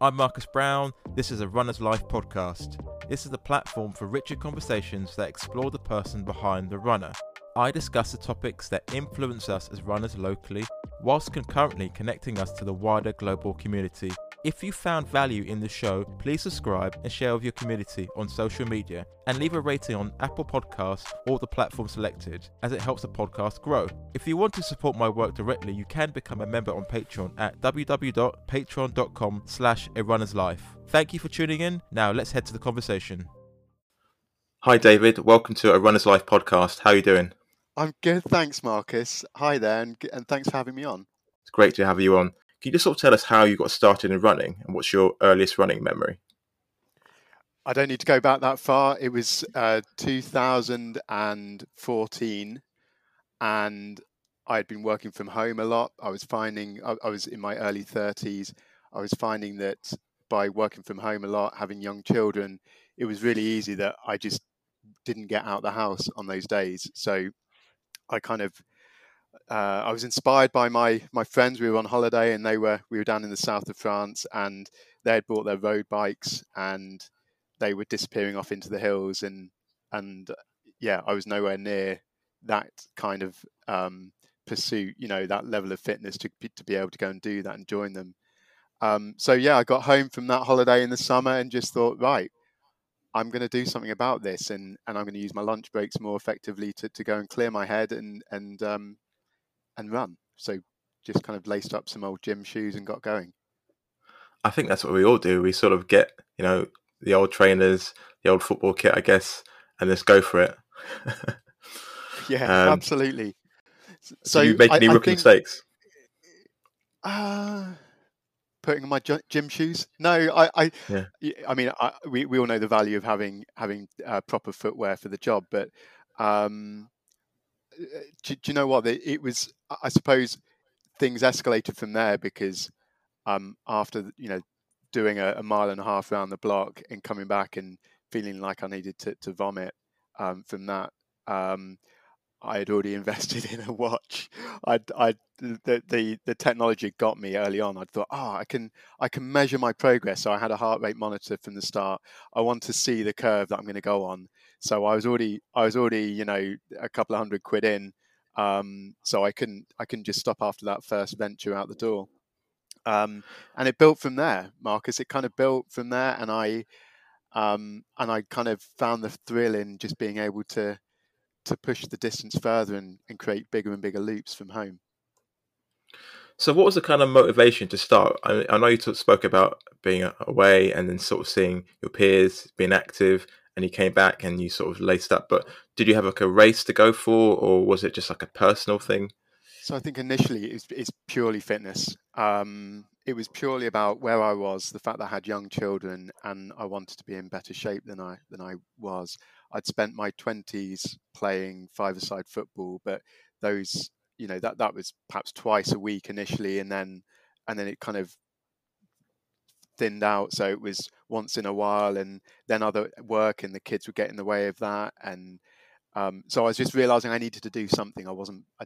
I'm Marcus Brown. This is a Runner's Life podcast. This is the platform for richer conversations that explore the person behind the runner. I discuss the topics that influence us as runners locally, whilst concurrently connecting us to the wider global community. If you found value in the show, please subscribe and share with your community on social media and leave a rating on Apple Podcasts or the platform selected, as it helps the podcast grow. If you want to support my work directly, you can become a member on Patreon at www.patreon.com/arunnerslife. Thank you for tuning in. Now let's head to the conversation. Hi David, welcome to A Runner's Life podcast. How are you doing? I'm good, thanks Marcus. Hi there, and thanks for having me on. It's great to have you on. Can you just sort of tell us how you got started in running and what's your earliest running memory? I don't need to go back that far. It was 2014 and I had been working from home a lot. I was in my early 30s. I was finding that by working from home a lot, having young children, it was really easy that I just didn't get out of the house on those days. So I kind of I was inspired by my friends. We were on holiday and we were down in the south of France, and they had bought their road bikes and they were disappearing off into the hills, and yeah, I was nowhere near that kind of pursuit, you know, that level of fitness to be able to go and do that and join them. So yeah, I got home from that holiday in the summer and just thought, right, I'm going to do something about this, and I'm going to use my lunch breaks more effectively to go and clear my head and run. So just kind of laced up some old gym shoes and got going. I think that's what we all do. We sort of get, you know, the old trainers, the old football kit, I guess, and just go for it. Yeah, absolutely. So you make any rookie mistakes? Putting on my gym shoes? No, I mean, we all know the value of having proper footwear for the job, but do you know what? It was, I suppose, things escalated from there because after, you know, doing a mile and a half round the block and coming back and feeling like I needed to vomit from that, I had already invested in a watch. The technology got me early on. I thought, I can measure my progress. So I had a heart rate monitor from the start. I want to see the curve that I'm going to go on. So I was already, you know, a couple of £100 in. So I couldn't just stop after that first venture out the door. And it built from there, Marcus. It kind of built from there, and I kind of found the thrill in just being able to push the distance further and create bigger and bigger loops from home. So what was the kind of motivation to start? I know you spoke about being away and then sort of seeing your peers being active, and you came back and you sort of laced up, but did you have like a race to go for, or was it just like a personal thing? So I think initially it's purely fitness. It was purely about where I was, the fact that I had young children and I wanted to be in better shape than I was. I'd spent my 20s playing five-a-side football, but those, you know, that was perhaps twice a week initially, and then it kind of thinned out. So it was once in a while, and then other work and the kids would get in the way of that. And so I was just realizing I needed to do something. I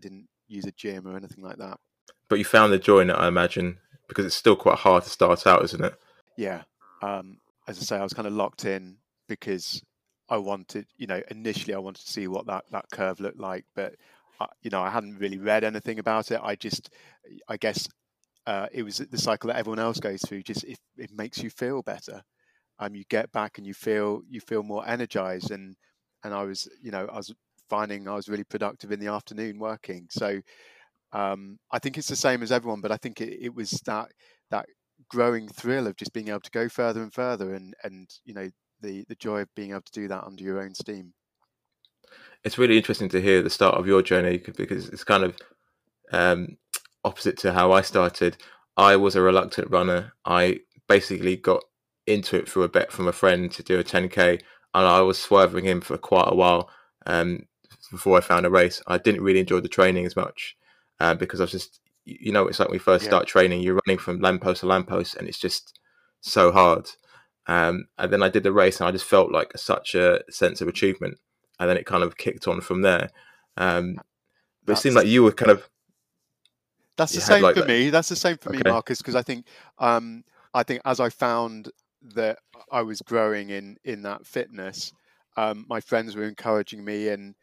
didn't use a gym or anything like that. But you found the joy in it, I imagine, because it's still quite hard to start out, isn't it? Yeah. As I say, I was kind of locked in because I wanted, you know, initially I wanted to see what that curve looked like, but, you know, I hadn't really read anything about it. I guess it was the cycle that everyone else goes through. Just it makes you feel better. You get back and you feel more energized. And I was finding I was really productive in the afternoon working. So I think it's the same as everyone, but I think it was that growing thrill of just being able to go further and further, and you know, the joy of being able to do that under your own steam. It's really interesting to hear the start of your journey, because it's kind of opposite to how I started. I was a reluctant runner. I basically got into it through a bet from a friend to do a 10k, and I was swerving him for quite a while before I found a race. I didn't really enjoy the training as much because I was just, you know, it's like when we first start training, you're running from lamppost to lamppost and it's just so hard. And then I did the race and I just felt like such a sense of achievement. And then it kind of kicked on from there. But it seemed like you were kind of... That's the same for me, Marcus, because I think I think as I found that I was growing in that fitness, my friends were encouraging me and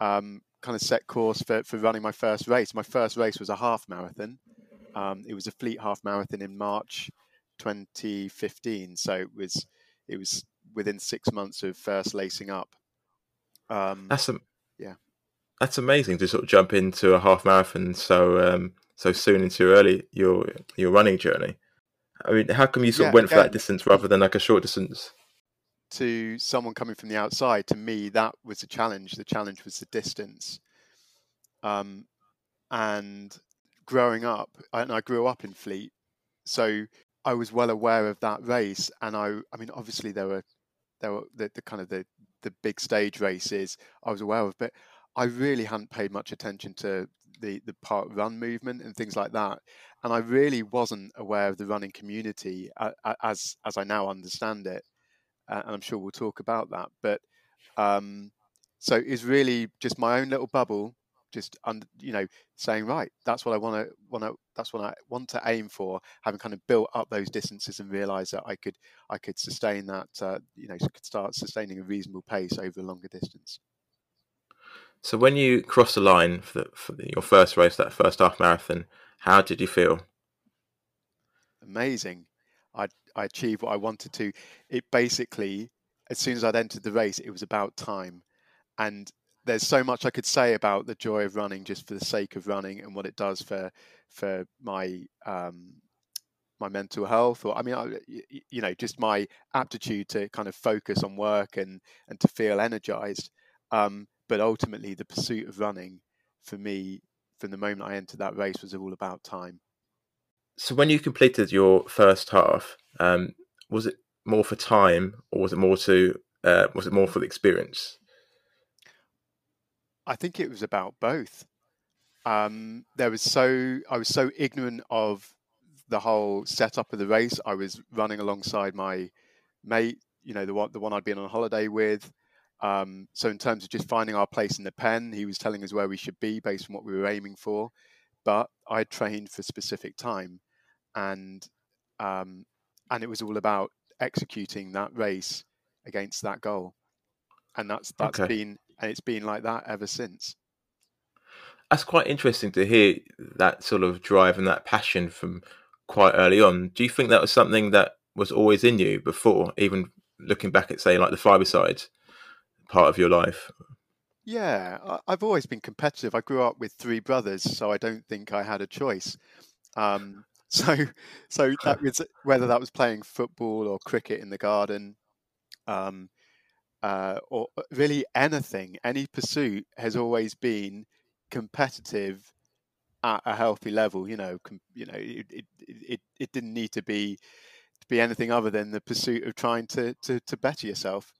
kind of set course for running my first race. My first race was a half marathon. It was a Fleet half marathon in March 2015. So it was within 6 months of first lacing up. That's amazing to sort of jump into a half marathon so soon and too early your running journey. I mean, how come you sort of went for that distance rather than like a short distance? To someone coming from the outside, to me, that was a challenge. The challenge was the distance. And growing up, and I grew up in Fleet, so I was well aware of that race. And I mean, obviously there were the kind of the big stage races I was aware of, but I really hadn't paid much attention to the part run movement and things like that. And I really wasn't aware of the running community as I now understand it. And I'm sure we'll talk about that. But so it's really just my own little bubble, just saying, right, that's what I want to aim for. Having kind of built up those distances and realised that I could sustain that, could start sustaining a reasonable pace over a longer distance. So when you crossed the line for your first race, that first half marathon, how did you feel? Amazing. I achieved what I wanted to. It basically, as soon as I'd entered the race, it was about time. And there's so much I could say about the joy of running just for the sake of running and what it does for my my mental health, or just my aptitude to kind of focus on work and to feel energized. But ultimately, the pursuit of running for me from the moment I entered that race was all about time. So when you completed your first half, was it more for time, or was it more for the experience? I think it was about both. I was so ignorant of the whole setup of the race. I was running alongside my mate, the one I'd been on holiday with. So in terms of just finding our place in the pen, he was telling us where we should be based on what we were aiming for. But I trained for specific time, and it was all about executing that race against that goal, and it's been like that ever since. That's quite interesting to hear that sort of drive and that passion from quite early on. Do you think that was something that was always in you before, even looking back at say like the five-a-side part of your life? Yeah, I've always been competitive. I grew up with three brothers, so I don't think I had a choice. So that was, whether that was playing football or cricket in the garden, or really anything, any pursuit has always been competitive at a healthy level. It didn't need to be anything other than the pursuit of trying to better yourself.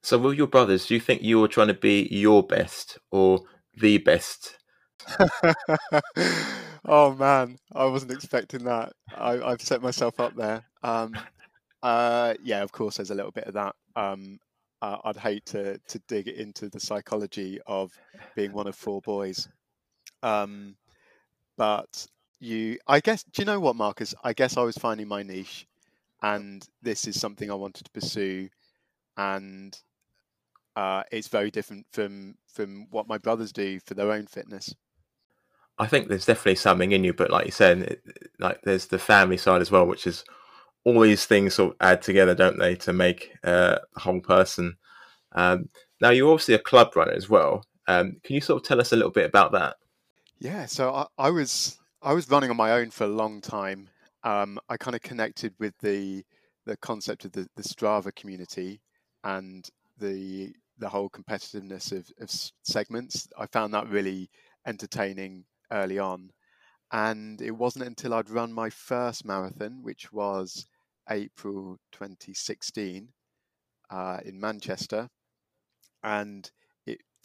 So with your brothers, do you think you were trying to be your best or the best? Oh, man, I wasn't expecting that. I've set myself up there. Yeah, of course, there's a little bit of that. I'd hate to dig into the psychology of being one of four boys. Do you know what, Marcus? I guess I was finding my niche, and this is something I wanted to pursue. And it's very different from what my brothers do for their own fitness. I think there's definitely something in you, but like you said, there's the family side as well, which is all these things sort of add together, don't they, to make a whole person. Now, you're obviously a club runner as well. Can you sort of tell us a little bit about that? Yeah, so I was running on my own for a long time. I kind of connected with the concept of the Strava community and the whole competitiveness of segments. I found that really entertaining early on. And it wasn't until I'd run my first marathon, which was April 2016 in Manchester. And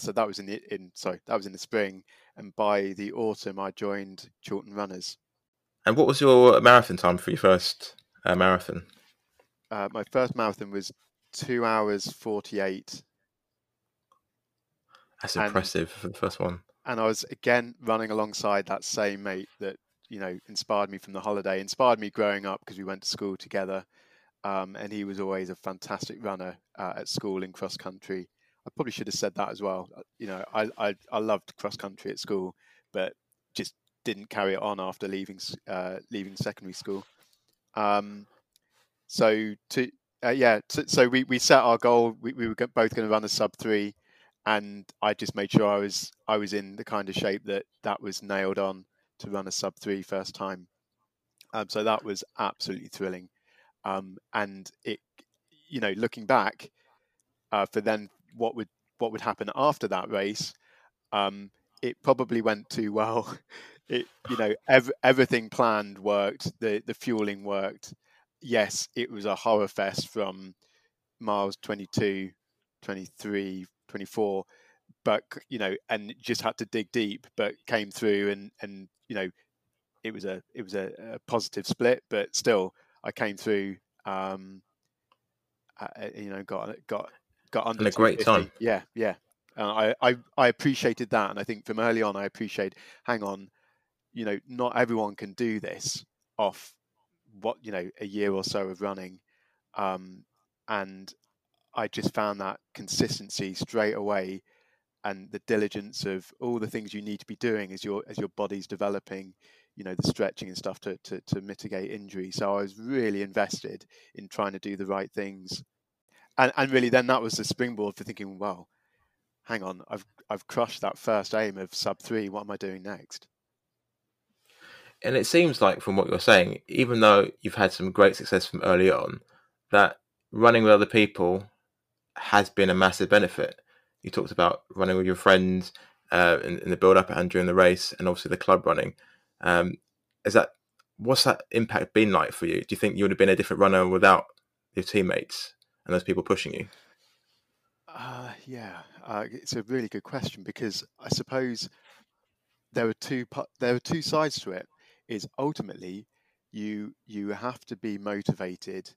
that was in the spring. And by the autumn, I joined Chalton Runners. And what was your marathon time for your first marathon? My first marathon was 2 hours 48. That's impressive for the first one. And I was again running alongside that same mate that you know, inspired me from the holiday, inspired me growing up because we went to school together. And he was always a fantastic runner at school in cross country. I probably should have said that as well. You know, I loved cross country at school, but just didn't carry it on after leaving leaving secondary school. So we set our goal. We were both going to run a sub 3, and I just made sure I was in the kind of shape that was nailed on to run a sub 3 first time. So that was absolutely thrilling. And it, you know, looking back for then what would happen after that race, it probably went too well. It, you know, everything planned worked. The fueling worked. Yes, it was a horror fest from miles 22, 23, 24, but, you know, and just had to dig deep, but came through and, you know, it was a positive split, but still I came through, you know, got under. And a great time. Yeah. Yeah. I appreciated that. And I think from early on, I appreciate, hang on, you know, not everyone can do this off, what, you know, a year or so of running, and I just found that consistency straight away, and the diligence of all the things you need to be doing as your body's developing, you know, the stretching and stuff to mitigate injury. So I was really invested in trying to do the right things, and really then that was the springboard for thinking, well, hang on, I've crushed that first aim of sub 3. What am I doing next? And it seems like from what you're saying, even though you've had some great success from early on, that running with other people has been a massive benefit. You talked about running with your friends in the build-up and during the race, and obviously the club running. What's that impact been like for you? Do you think you would have been a different runner without your teammates and those people pushing you? It's a really good question, because I suppose there are two sides to it. Is ultimately you have to be motivated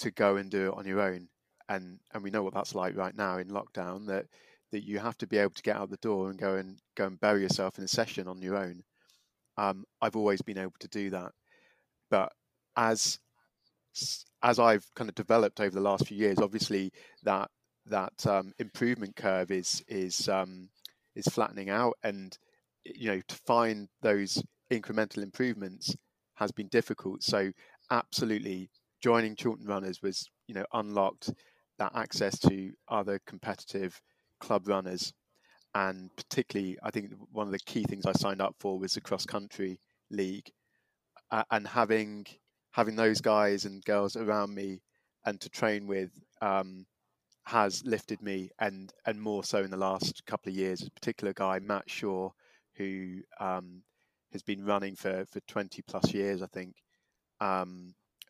to go and do it on your own, and we know what that's like right now in lockdown, that you have to be able to get out the door and go and bury yourself in a session on your own. I've always been able to do that, but as I've kind of developed over the last few years, obviously that improvement curve is flattening out, and you know, to find those incremental improvements has been difficult. So absolutely joining Chalton Runners was, you know, unlocked that access to other competitive club runners. And particularly, I think one of the key things I signed up for was the cross country league, and having those guys and girls around me and to train with has lifted me, and more so in the last couple of years. A particular guy, Matt Shaw, who has been running for 20 plus years, I think.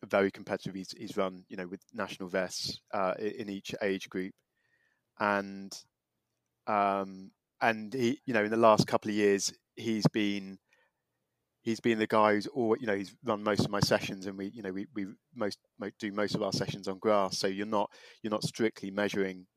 Very competitive. He's run, you know, with national vests in each age group, and he, you know, in the last couple of years, he's been the guy who's always, you know, he's run most of my sessions, and we do most of our sessions on grass. So you're not strictly measuring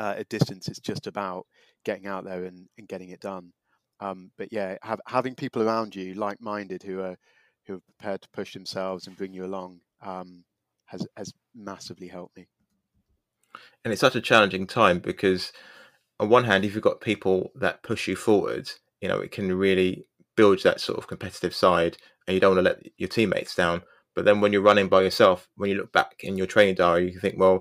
a distance. It's just about getting out there and getting it done. But yeah, having people around you, like-minded, who are prepared to push themselves and bring you along, has massively helped me. And it's such a challenging time, because on one hand, if you've got people that push you forward, you know, it can really build that sort of competitive side, and you don't want to let your teammates down. But then when you're running by yourself, when you look back in your training diary, you think, well,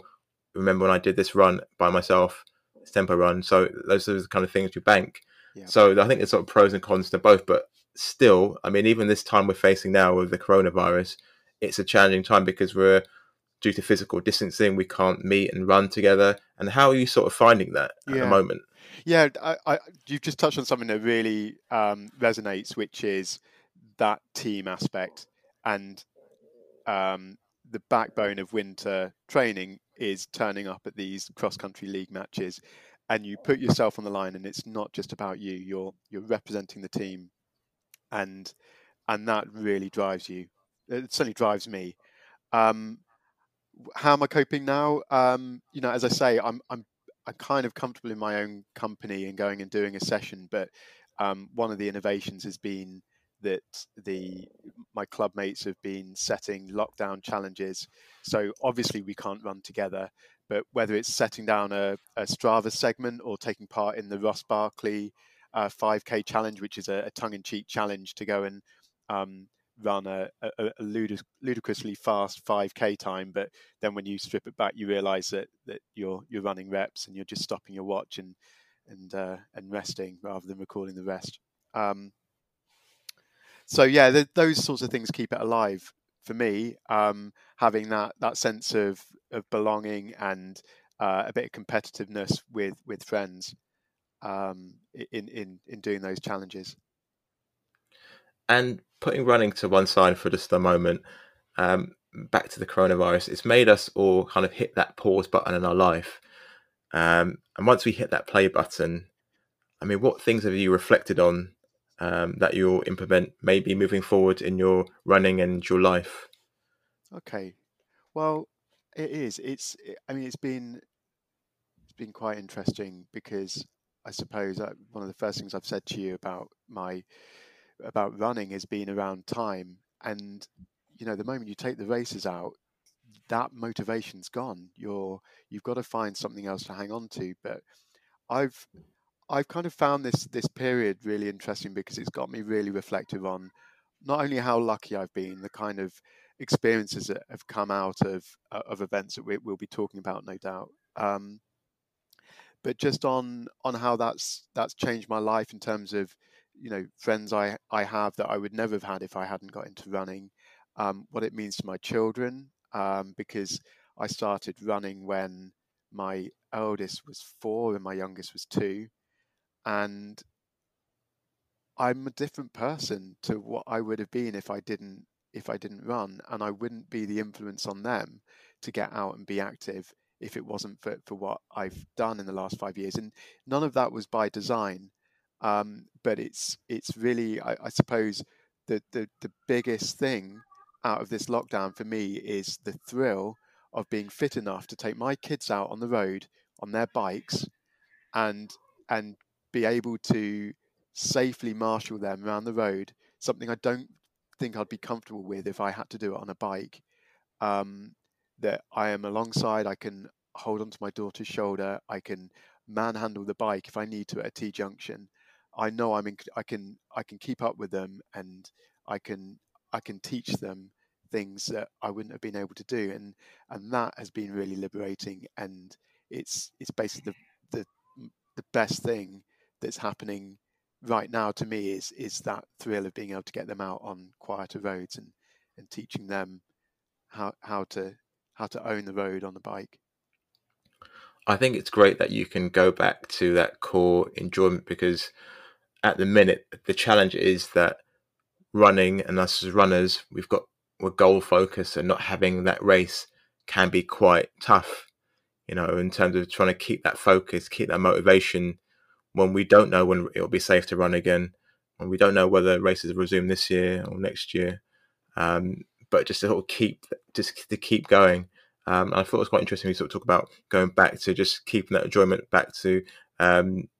remember when I did this run by myself, it's tempo run. So those are the kind of things you bank. Yeah. So I think there's sort of pros and cons to both, but still, I mean, even this time we're facing now with the coronavirus, it's a challenging time, because we're due to physical distancing, we can't meet and run together. And how are you sort of finding that at the moment? Yeah, you've just touched on something that really resonates, which is that team aspect. And the backbone of winter training is turning up at these cross-country league matches. And you put yourself on the line, and it's not just about you. You're representing the team, and that really drives you. It certainly drives me. How am I coping now? You know, as I say, I'm kind of comfortable in my own company and going and doing a session. But one of the innovations has been that my club mates have been setting lockdown challenges. So obviously we can't run together, but whether it's setting down a Strava segment or taking part in the Ross Barkley 5K challenge, which is a tongue-in-cheek challenge to go and run a ludicrously fast 5K time, but then when you strip it back, you realise that you're running reps and you're just stopping your watch and resting rather than recalling the rest. So yeah, those sorts of things keep it alive for me. Having that sense of belonging and a bit of competitiveness with friends in doing those challenges. And putting running to one side for just a moment, back to the coronavirus, it's made us all kind of hit that pause button in our life. And once we hit that play button, I mean, what things have you reflected on that you'll implement maybe moving forward in your running and your life? Okay. Well, it's been quite interesting, because I suppose one of the first things I've said to you about running has been around time. And you know, the moment you take the races out, that motivation's gone. You've got to find something else to hang on to. But I've kind of found this period really interesting, because it's got me really reflective on not only how lucky I've been, the kind of experiences that have come out of events that we'll be talking about, no doubt, but just on how that's changed my life in terms of, you know, friends I have that I would never have had if I hadn't got into running, what it means to my children, because I started running when my eldest was 4 and my youngest was 2, and I'm a different person to what I would have been if I didn't run, and I wouldn't be the influence on them to get out and be active if it wasn't for what I've done in the last 5 years. And none of that was by design. But it's really, I suppose, the biggest thing out of this lockdown for me is the thrill of being fit enough to take my kids out on the road on their bikes and be able to safely marshal them around the road, something I don't think I'd be comfortable with if I had to do it on a bike, that I am alongside, I can hold onto my daughter's shoulder, I can manhandle the bike if I need to at a T-junction. I know I can keep up with them, and I can teach them things that I wouldn't have been able to do, and that has been really liberating, and it's basically the best thing that's happening right now to me is that thrill of being able to get them out on quieter roads and teaching them how to own the road on the bike. I think it's great that you can go back to that core enjoyment, because at the minute, the challenge is that running, and us as runners, we're goal focused, and not having that race can be quite tough, you know, in terms of trying to keep that focus, keep that motivation when we don't know when it'll be safe to run again, when we don't know whether races will resume this year or next year, but just to sort of keep going. I thought it was quite interesting. We sort of talk about going back to just keeping that enjoyment, back to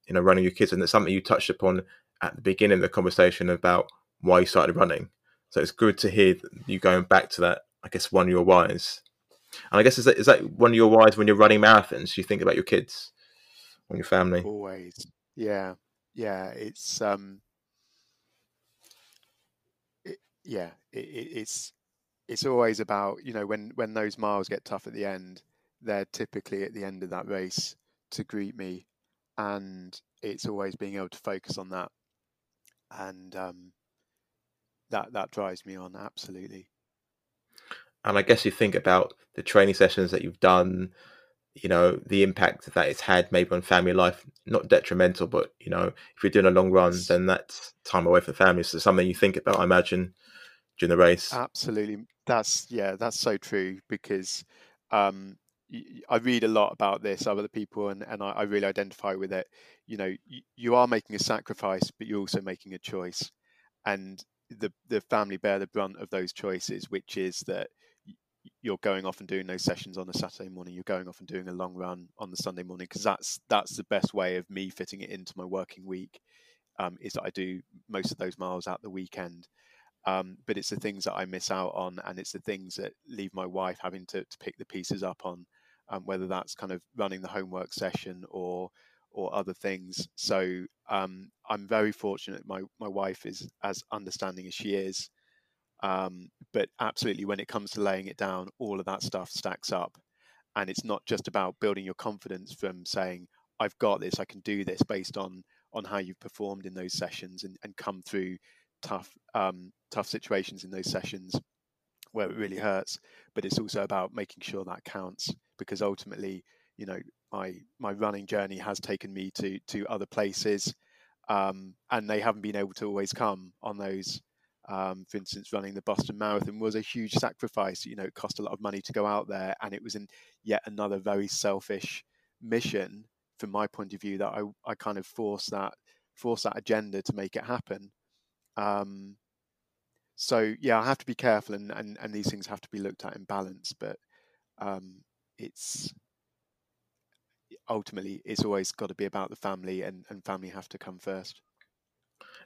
you know, running your kids, and that's something you touched upon at the beginning of the conversation about why you started running. So it's good to hear you going back to that. I guess one of your whys, and I guess is that one of your whys when you're running marathons? You think about your kids or your family always. Yeah. It's It's always about, you know, when those miles get tough at the end, they're typically at the end of that race to greet me, and it's always being able to focus on that, and that drives me on, absolutely. And I guess you think about the training sessions that you've done, you know, the impact that it's had maybe on family life, not detrimental, but, you know, if you're doing a long run, then that's time away from the family. So something you think about, I imagine, during the race. Absolutely. That's so true, because I read a lot about this, other people, and I really identify with it. You know, you are making a sacrifice, but you're also making a choice, and the family bear the brunt of those choices, which is that you're going off and doing those sessions on a Saturday morning, you're going off and doing a long run on the Sunday morning, because that's the best way of me fitting it into my working week, is that I do most of those miles at the weekend. But it's the things that I miss out on, and it's the things that leave my wife having to pick the pieces up on, whether that's kind of running the homework session or other things. So I'm very fortunate. My wife is as understanding as she is. But absolutely, when it comes to laying it down, all of that stuff stacks up. And it's not just about building your confidence from saying, I've got this, I can do this, based on how you've performed in those sessions and come through tough situations in those sessions where it really hurts. But it's also about making sure that counts, because ultimately, you know, my running journey has taken me to other places, and they haven't been able to always come on those. For instance, running the Boston Marathon was a huge sacrifice. You know, it cost a lot of money to go out there, and it was in yet another very selfish mission from my point of view that I kind of forced that agenda to make it happen. So yeah, I have to be careful, and these things have to be looked at in balance. But it's ultimately, it's always got to be about the family, and family have to come first.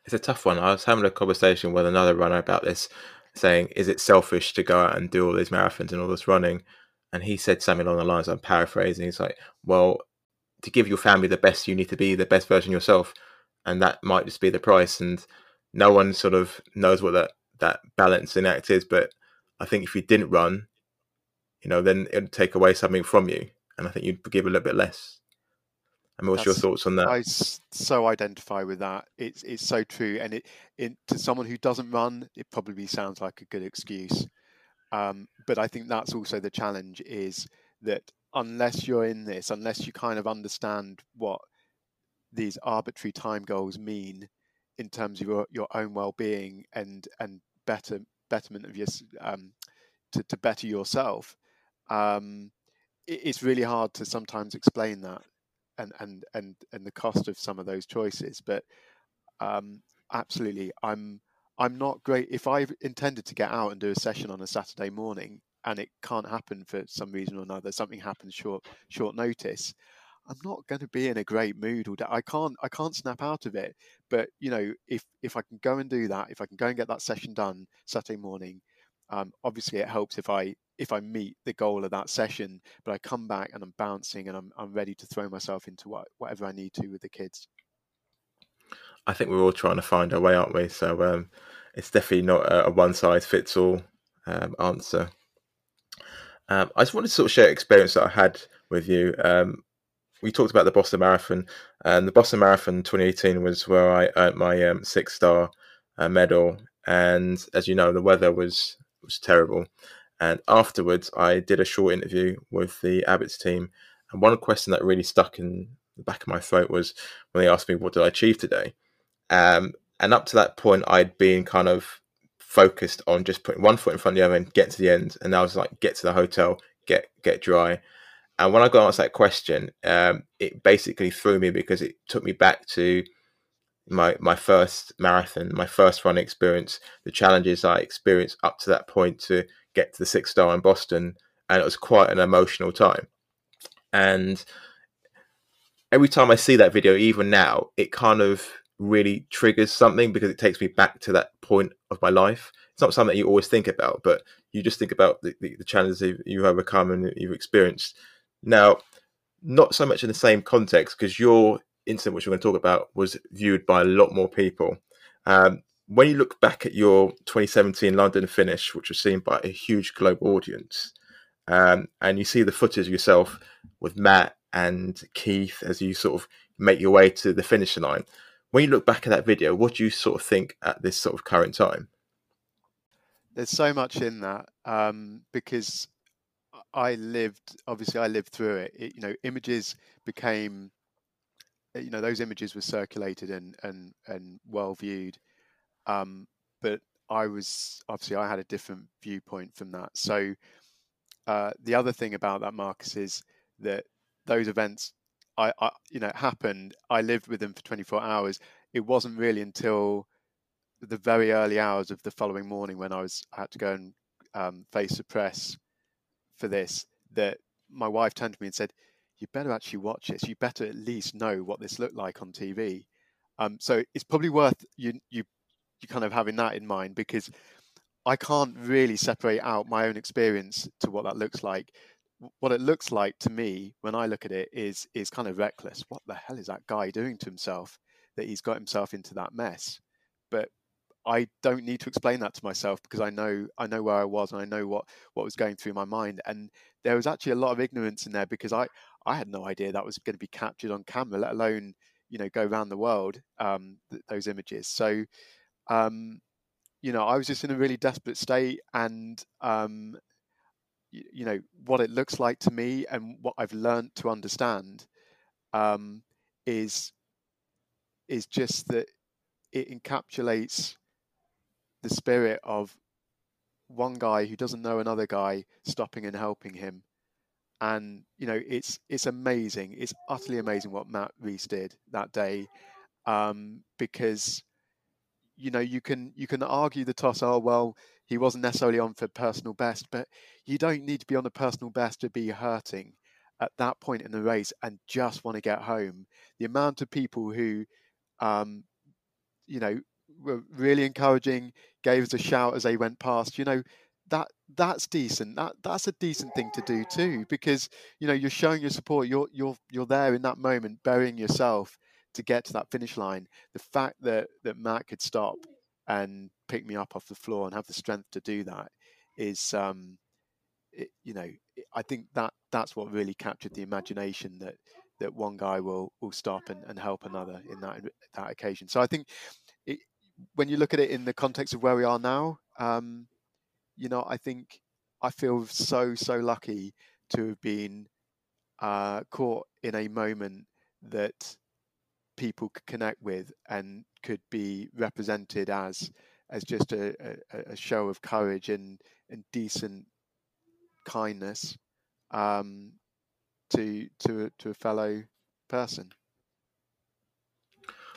It's a tough one. I was having a conversation with another runner about this, saying, is it selfish to go out and do all these marathons and all this running? And he said something along the lines, I'm paraphrasing, he's like, well, to give your family the best, you need to be the best version yourself, and that might just be the price. And no one sort of knows what that balancing act is. But I think if you didn't run, you know, then it would take away something from you, and I think you'd give a little bit less. I mean, what's your thoughts on that? I so identify with that. It's so true. And it to someone who doesn't run, it probably sounds like a good excuse. But I think that's also the challenge, is that unless you're in this, unless you kind of understand what these arbitrary time goals mean in terms of your own well-being and betterment of your to better yourself, it's really hard to sometimes explain that. And the cost of some of those choices. But absolutely, I'm not great. If I've intended to get out and do a session on a Saturday morning and it can't happen for some reason or another, something happens short notice, I'm not going to be in a great mood all day. I can't snap out of it. But you know, if I can go and do that, if I can go and get that session done Saturday morning, obviously it helps if I meet the goal of that session, but I come back and I'm bouncing and I'm ready to throw myself into whatever I need to with the kids. I think we're all trying to find our way, aren't we? So it's definitely not a one-size-fits-all answer. I just wanted to sort of share an experience that I had with you. We talked about the Boston Marathon, and the Boston Marathon 2018 was where I earned my 6-star medal. And as you know, the weather was terrible. And afterwards, I did a short interview with the Abbott's team. And one question that really stuck in the back of my throat was when they asked me, what did I achieve today? And up to that point, I'd been kind of focused on just putting one foot in front of the other and get to the end. And I was like, get to the hotel, get dry. And when I got asked that question, it basically threw me, because it took me back to my first marathon, my first running experience, the challenges I experienced up to that point to get to the 6-star in Boston. And it was quite an emotional time. And every time I see that video, even now, it kind of really triggers something, because it takes me back to that point of my life. It's not something that you always think about, but you just think about the challenges that you've overcome and you've experienced. Now, not so much in the same context, because your incident, which we're going to talk about, was viewed by a lot more people. When you look back at your 2017 London finish, which was seen by a huge global audience, and you see the footage of yourself with Matt and Keith as you sort of make your way to the finish line, when you look back at that video, what do you sort of think at this sort of current time? There's so much in that, because I lived through it. You know, images became, you know, those images were circulated and well viewed. But I had a different viewpoint from that. So the other thing about that, Marcus, is that those events, it happened. I lived with them for 24 hours. It wasn't really until the very early hours of the following morning, when I had to go and face the press for this, that my wife turned to me and said, "You better actually watch this. You better at least know what this looked like on TV." So it's probably worth you you're kind of having that in mind, because I can't really separate out my own experience to what that looks like. What it looks like to me when I look at it is kind of reckless. What the hell is that guy doing to himself that he's got himself into that mess? But I don't need to explain that to myself, because I know where I was, and I know what was going through my mind. And there was actually a lot of ignorance in there, because I had no idea that was going to be captured on camera, let alone, you know, go around the world, those images. So, you know, I was just in a really desperate state, and, you know, what it looks like to me and what I've learned to understand is just that it encapsulates the spirit of one guy who doesn't know another guy stopping and helping him. And, you know, it's amazing. It's utterly amazing what Matt Rees did that day, because, you know, you can argue the toss, oh, well, he wasn't necessarily on for personal best, but you don't need to be on a personal best to be hurting at that point in the race and just want to get home. The amount of people who, you know, were really encouraging, gave us a shout as they went past, you know, that's decent. That's a decent thing to do too, because, you know, you're showing your support. You're there in that moment, burying yourself to get to that finish line. The fact that Matt could stop and pick me up off the floor and have the strength to do that is, you know, I think that's what really captured the imagination, that one guy will stop and help another in that occasion. So I think when you look at it in the context of where we are now, you know, I think I feel so lucky to have been caught in a moment that people could connect with and could be represented as just a show of courage and decent kindness to a fellow person.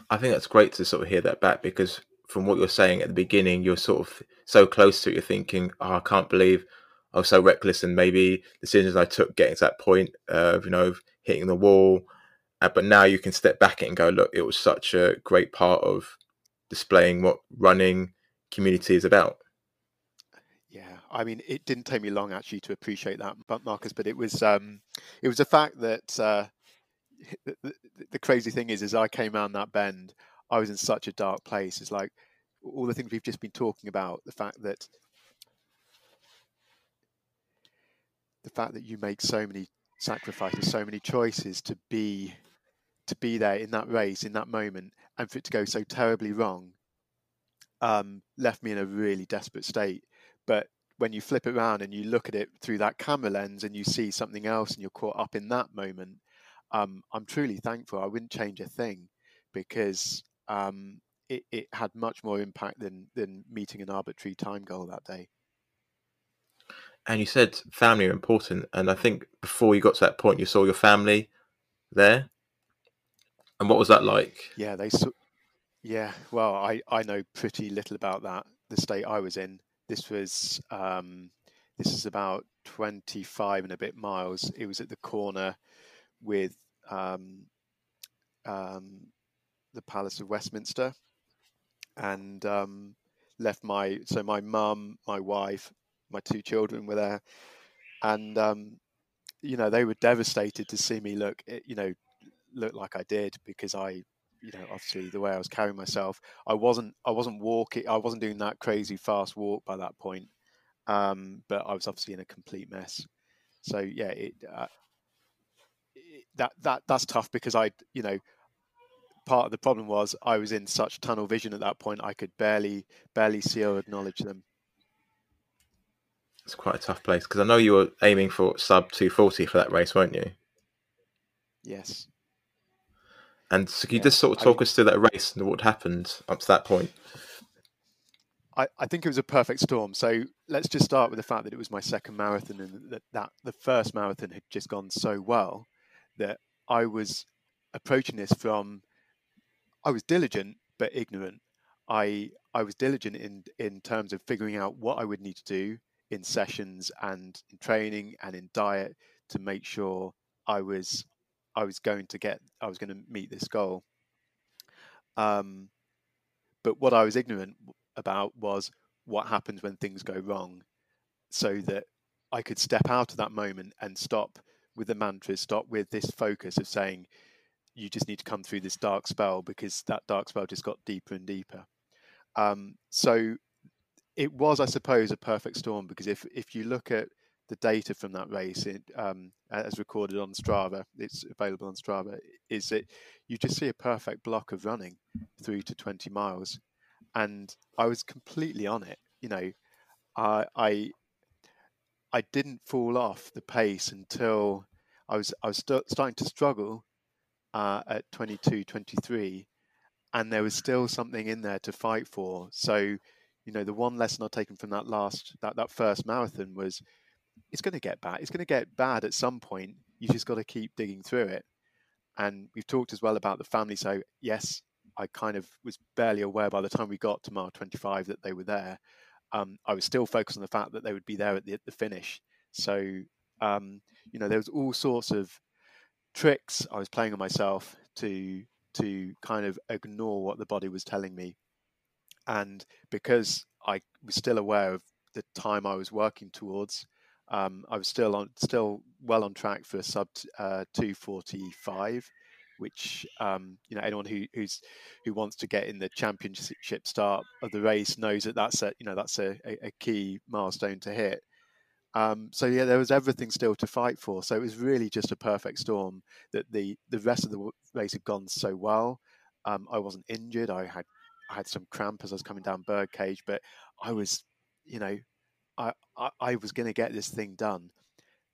I think that's great to sort of hear that back, because from what you're saying at the beginning, you're sort of so close to it, you're thinking, oh, I can't believe I was so reckless, and maybe decisions I took getting to that point of, you know, hitting the wall. But now you can step back and go, look, it was such a great part of displaying what running community is about. Yeah, I mean, it didn't take me long actually to appreciate that, Marcus, but it was the fact that the crazy thing is, as I came around that bend, I was in such a dark place. It's like all the things we've just been talking about, the fact that you make so many sacrifices, so many choices to be there in that race, in that moment, and for it to go so terribly wrong, left me in a really desperate state. But when you flip it around and you look at it through that camera lens and you see something else and you're caught up in that moment, I'm truly thankful. I wouldn't change a thing, because it had much more impact than meeting an arbitrary time goal that day. And you said family are important. And I think before you got to that point, you saw your family there. And what was that like? Yeah, well, I know pretty little about that, the state I was in. This is about 25 and a bit miles. It was at the corner with the Palace of Westminster, and left my mum, my wife, my two children were there, and you know, they were devastated to see me look like I did, because obviously the way I was carrying myself, I wasn't walking, I wasn't doing that crazy fast walk by that point, but I was obviously in a complete mess. So yeah, that's tough, because part of the problem was I was in such tunnel vision at that point, I could barely see or acknowledge them. It's quite a tough place, because I know you were aiming for sub 240 for that race, weren't you? Yes. And so can you just sort of talk us through that race and what happened up to that point? I think it was a perfect storm. So let's just start with the fact that it was my second marathon, and that the first marathon had just gone so well that I was approaching this I was diligent but ignorant. I was diligent in terms of figuring out what I would need to do in sessions and in training and in diet to make sure I was going to meet this goal. But what I was ignorant about was what happens when things go wrong, so that I could step out of that moment and stop with the mantras, stop with this focus of saying, you just need to come through this dark spell, because that dark spell just got deeper and deeper. So it was, I suppose, a perfect storm, because if you look at the data from that race, it, as recorded on Strava, it's available on Strava, is that you just see a perfect block of running through to 20 miles. And I was completely on it. You know, I didn't fall off the pace until I was starting to struggle at 22, 23, and there was still something in there to fight for. So, you know, the one lesson I've taken from that first marathon was, it's going to get bad. It's going to get bad at some point. You just got to keep digging through it. And we've talked as well about the family. So yes, I kind of was barely aware by the time we got to mile 25 that they were there. I was still focused on the fact that they would be there at the finish. So, you know, there was all sorts of tricks I was playing on myself to kind of ignore what the body was telling me. And because I was still aware of the time I was working towards, I was still well on track for a sub 2:45, which you know, anyone who wants to get in the championship start of the race knows that that's a key milestone to hit. So yeah, there was everything still to fight for. So it was really just a perfect storm that the rest of the race had gone so well. I wasn't injured. I had some cramp as I was coming down Birdcage, but I was, you know, I was going to get this thing done.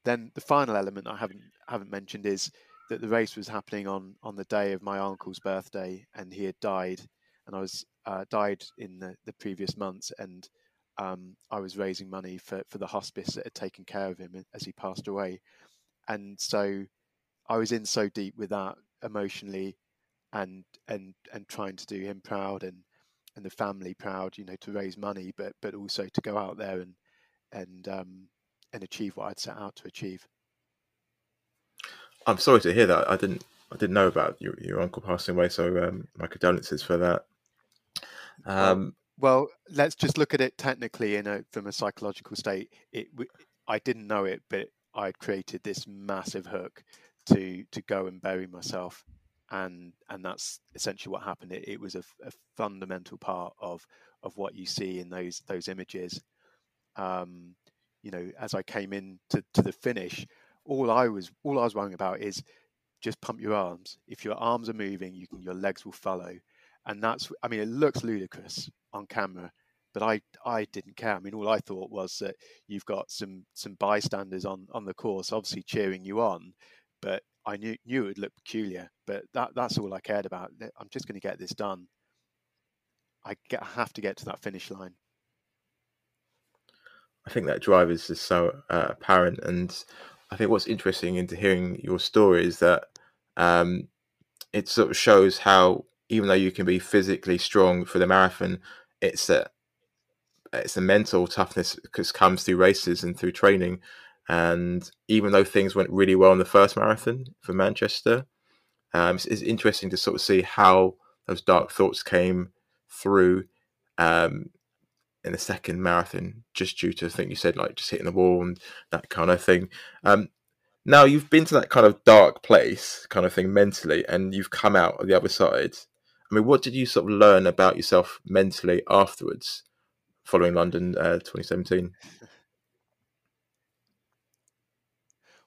Then the final element I haven't mentioned is that the race was happening on the day of my uncle's birthday, and he had died, and I was died in the previous months, and I was raising money for the hospice that had taken care of him as he passed away. And so I was in so deep with that emotionally, and trying to do him proud and the family proud, you know, to raise money, but also to go out there and achieve what I'd set out to achieve. I'm sorry to hear that. I didn't know about your uncle passing away, so my condolences for that. Well, let's just look at it technically from a psychological state. I didn't know it, but I had created this massive hook to go and bury myself, and that's essentially what happened. It was a fundamental part of what you see in those images. You know, as I came in to the finish, all I was worrying about is just pump your arms. If your arms are moving, your legs will follow. And that's, I mean, it looks ludicrous on camera, but I didn't care. I mean, all I thought was that you've got some bystanders on the course, obviously cheering you on, but I knew it would look peculiar, but that's all I cared about. I'm just going to get this done. I have to get to that finish line. I think that drive is just so apparent, and I think what's interesting into hearing your story is that it sort of shows how, even though you can be physically strong for the marathon, it's the mental toughness that comes through races and through training. And even though things went really well in the first marathon for Manchester, it's interesting to sort of see how those dark thoughts came through in the second marathon, just due to, I think you said, like just hitting the wall and that kind of thing. Now you've been to that kind of dark place kind of thing mentally, and you've come out on the other side. I mean, what did you sort of learn about yourself mentally afterwards following London 2017?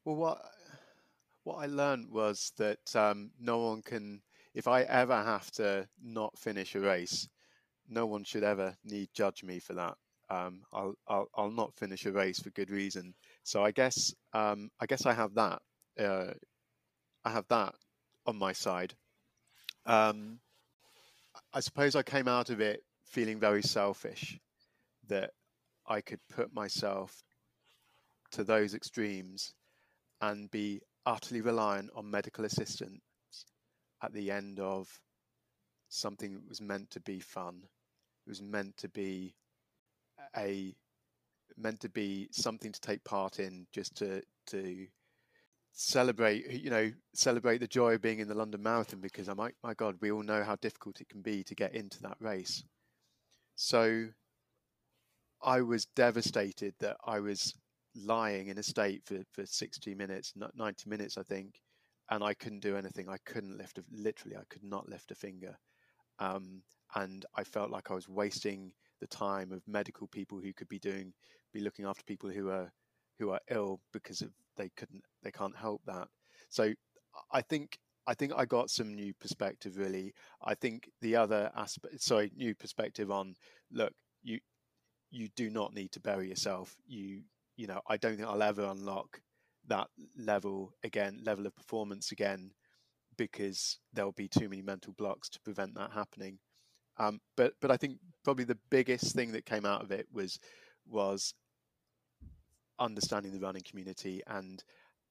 Well, what I learned was that no one can, if I ever have to not finish a race, no one should ever need judge me for that. I'll not finish a race for good reason. So I guess I have that. I have that on my side. I suppose I came out of it feeling very selfish, that I could put myself to those extremes and be utterly reliant on medical assistance at the end of something that was meant to be fun. It was meant to be something to take part in, just to celebrate, you know, celebrate the joy of being in the London Marathon, because my God, we all know how difficult it can be to get into that race. So I was devastated that I was lying in a state for 60 minutes, 90 minutes, I think. And I couldn't do anything. I couldn't lift, literally, I could not lift a finger. And I felt like I was wasting the time of medical people who could be doing, looking after people who are ill because of, they can't help that. So I think I got some new perspective, really. I think the other aspect, new perspective on, look, you do not need to bury yourself. You know, I don't think I'll ever unlock that level of performance again, because there'll be too many mental blocks to prevent that happening. But I think probably the biggest thing that came out of it was understanding the running community and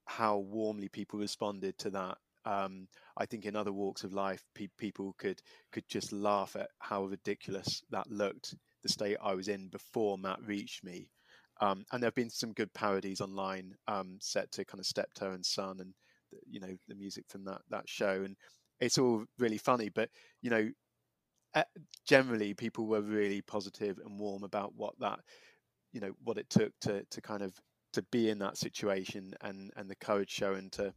how warmly people responded to that. I think in other walks of life, people could just laugh at how ridiculous that looked, the state I was in before Matt reached me. And there have been some good parodies online set to kind of Steptoe and Son, and you know, the music from that show, and it's all really funny. But you know, generally people were really positive and warm about what it took to kind of to be in that situation, and the courage shown to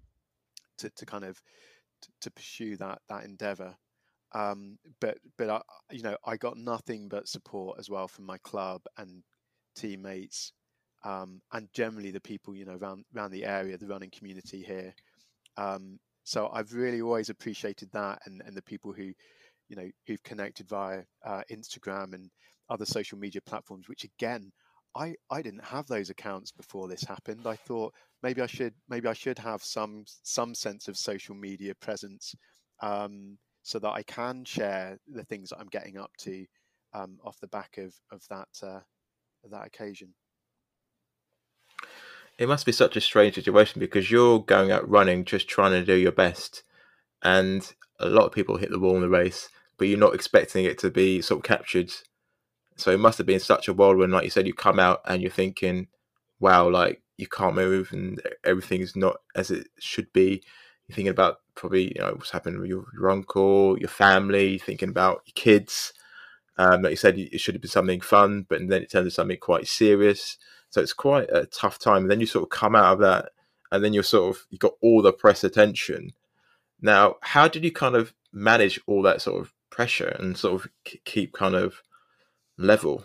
pursue that endeavor. But I got nothing but support as well from my club and teammates, and generally the people, you know, around the area, the running community here. So I've really always appreciated that, and the people who, you know, who've connected via Instagram and other social media platforms, which again, I didn't have those accounts before this happened. I thought maybe I should have some sense of social media presence, so that I can share the things that I'm getting up to, off the back of that occasion. It must be such a strange situation, because you're going out running just trying to do your best, and a lot of people hit the wall in the race, but you're not expecting it to be sort of captured. So it must have been such a whirlwind, like you said. You come out and you're thinking, wow, like you can't move and everything's not as it should be. You're thinking about probably, you know, what's happened with your uncle, your family, you're thinking about your kids. Like you said, it should have been something fun, but then it turns into something quite serious. So it's quite a tough time. And then you sort of come out of that, and then you're sort of, you got all the press attention. Now, how did you kind of manage all that sort of pressure and sort of keep kind of level,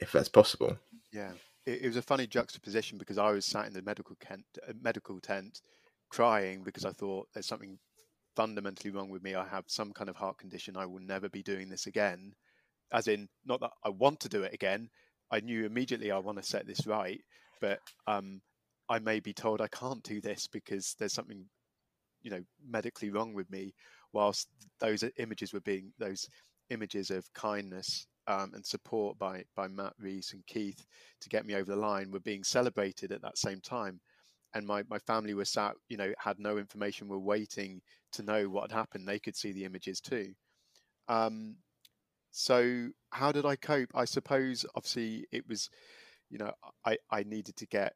if that's possible? Yeah, it was a funny juxtaposition, because I was sat in the medical tent crying, because I thought there's something fundamentally wrong with me. I have some kind of heart condition. I will never be doing this again. As in, not that I want to do it again. I knew immediately I want to set this right, but I may be told I can't do this because there's something, you know, medically wrong with me. Whilst those images of kindness and support by Matt Rees and Keith to get me over the line were being celebrated at that same time. And my family were sat, you know, had no information, were waiting to know what had happened. They could see the images too. So how did I cope? I suppose, obviously, it was, you know, I needed to get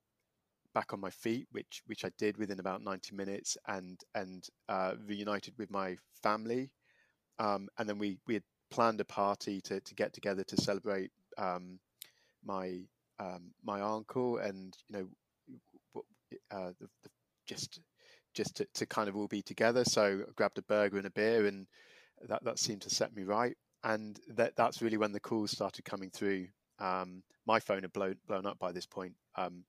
back on my feet, which I did within about 90 minutes, and reunited with my family. And then we had planned a party to get together to celebrate my uncle, and, you know, just to kind of all be together. So I grabbed a burger and a beer, and that seemed to set me right. And that's really when the calls started coming through. My phone had blown up by this point.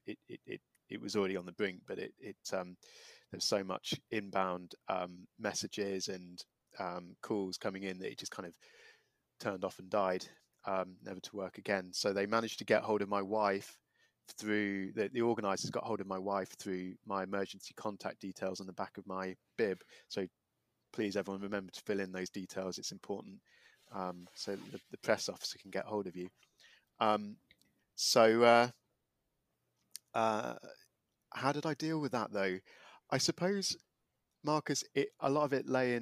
It was already on the brink, but there's so much inbound messages and calls coming in that it just kind of turned off and died, never to work again. So they managed to get hold of my wife through the organisers got hold of my wife through my emergency contact details on the back of my bib. So please, everyone, remember to fill in those details. It's important, so the press officer can get hold of you. So how did I deal with that, though? I suppose, Marcus, a lot of it lay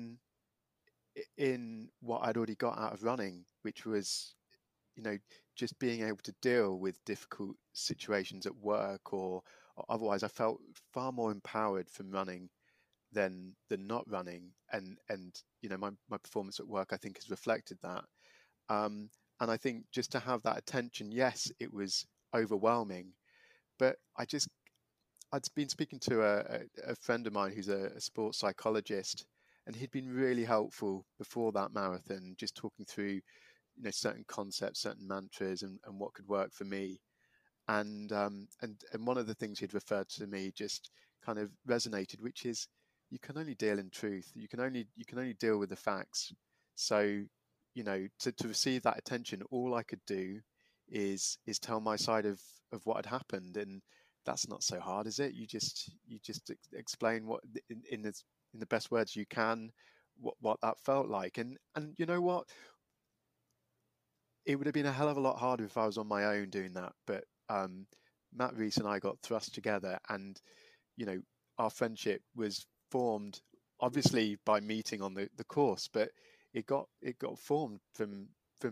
in what I'd already got out of running, which was, you know, just being able to deal with difficult situations at work or otherwise. I felt far more empowered from running than not running, and you know, my performance at work, I think, has reflected that. And I think just to have that attention, yes, it was overwhelming, but I'd been speaking to a friend of mine who's a sports psychologist, and he'd been really helpful before that marathon, just talking through, you know, certain concepts, certain mantras, and what could work for me. And one of the things he'd referred to me just kind of resonated, which is you can only deal in truth. You can only deal with the facts. So, you know, to receive that attention, all I could do is tell my side of what had happened, and that's not so hard, is it? You just explain what in the best words you can what that felt like, and you know what, it would have been a hell of a lot harder if I was on my own doing that. But Matt Rees and I got thrust together, and you know, our friendship was formed obviously by meeting on the course, but it got formed from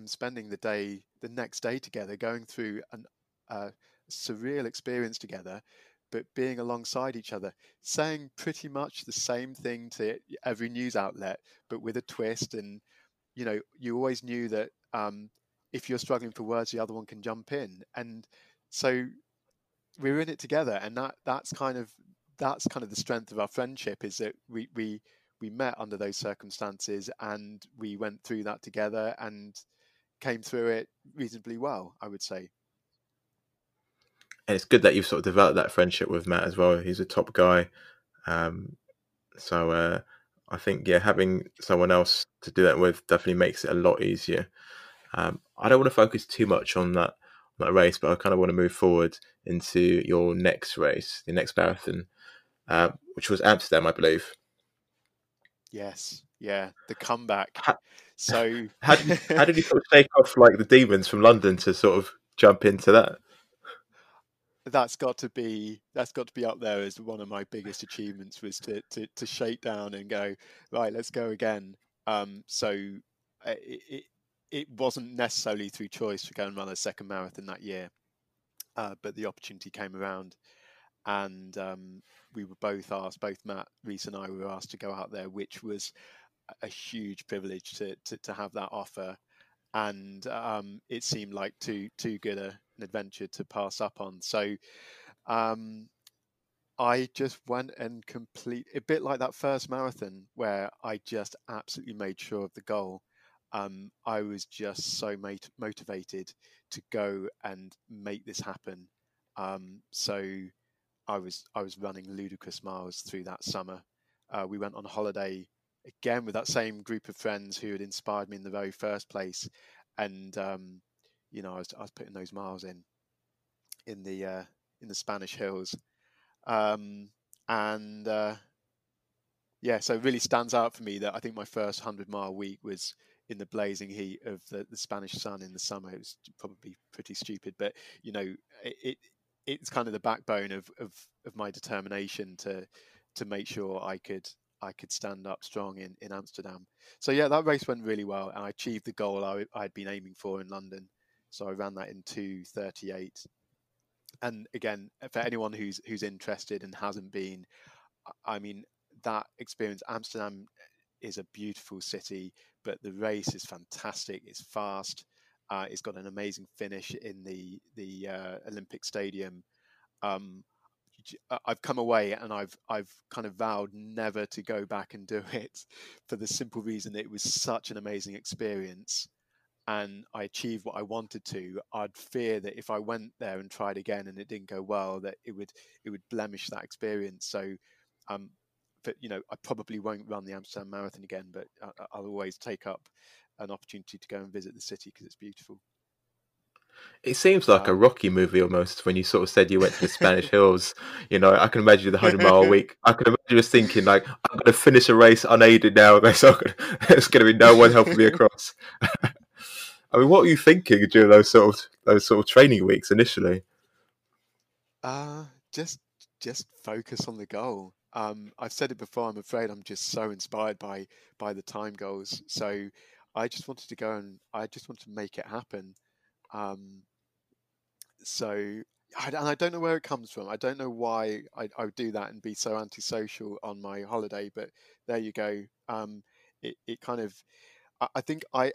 spending the next day together, going through a surreal experience together, but being alongside each other, saying pretty much the same thing to every news outlet, but with a twist. And, you know, you always knew that if you're struggling for words, the other one can jump in. And so we were in it together. And that's kind of the strength of our friendship, is that we met under those circumstances, and we went through that together and came through it reasonably well, I would say. And it's good that you've sort of developed that friendship with Matt as well. He's a top guy. So I think, yeah, having someone else to do that with definitely makes it a lot easier. I don't want to focus too much on that race, but I kind of want to move forward into your next race, the next marathon, which was Amsterdam, I believe. Yes. Yeah, the comeback. So how did you sort of shake off like the demons from London to sort of jump into that? That's got to be up there as one of my biggest achievements, was to shake down and go, right, let's go again. So it wasn't necessarily through choice to go and run a second marathon that year, but the opportunity came around, and we were both asked. Both Matt Rees and I were asked to go out there, which was a huge privilege to have that offer, and it seemed like too good an adventure to pass up on. So I just went and complete a bit like that first marathon, where I just absolutely made sure of the goal. I was just so motivated to go and make this happen. So I was running ludicrous miles through that summer. We went on holiday again with that same group of friends who had inspired me in the very first place, and you know, I was putting those miles in the Spanish hills, so it really stands out for me that I think my first 100-mile week was in the blazing heat of the Spanish sun in the summer. It was probably pretty stupid, but you know, it's kind of the backbone of my determination to make sure I could stand up strong in Amsterdam. So yeah, that race went really well, and I achieved the goal I had been aiming for in London. So I ran that in 2:38. And again, for anyone who's interested and hasn't been, I mean, that experience, Amsterdam is a beautiful city, but the race is fantastic. It's fast. It's got an amazing finish in the Olympic Stadium. I've come away and I've kind of vowed never to go back and do it, for the simple reason that it was such an amazing experience, and I achieved what I wanted to. I'd fear that if I went there and tried again and it didn't go well, that it would blemish that experience. So, but you know, I probably won't run the Amsterdam Marathon again, but I'll always take up an opportunity to go and visit the city because it's beautiful. It seems like a Rocky movie almost when you sort of said you went to the Spanish hills. You know, I can imagine the 100-mile week. I can imagine us thinking like, I'm going to finish a race unaided now. There's going to be no one helping me across. I mean, what were you thinking during those sort of training weeks initially? Just focus on the goal. I've said it before. I'm afraid I'm just so inspired by the time goals. So I just wanted to go and I just wanted to make it happen. So I don't know where it comes from. I don't know why I would do that and be so antisocial on my holiday, but there you go. It kind of, I think I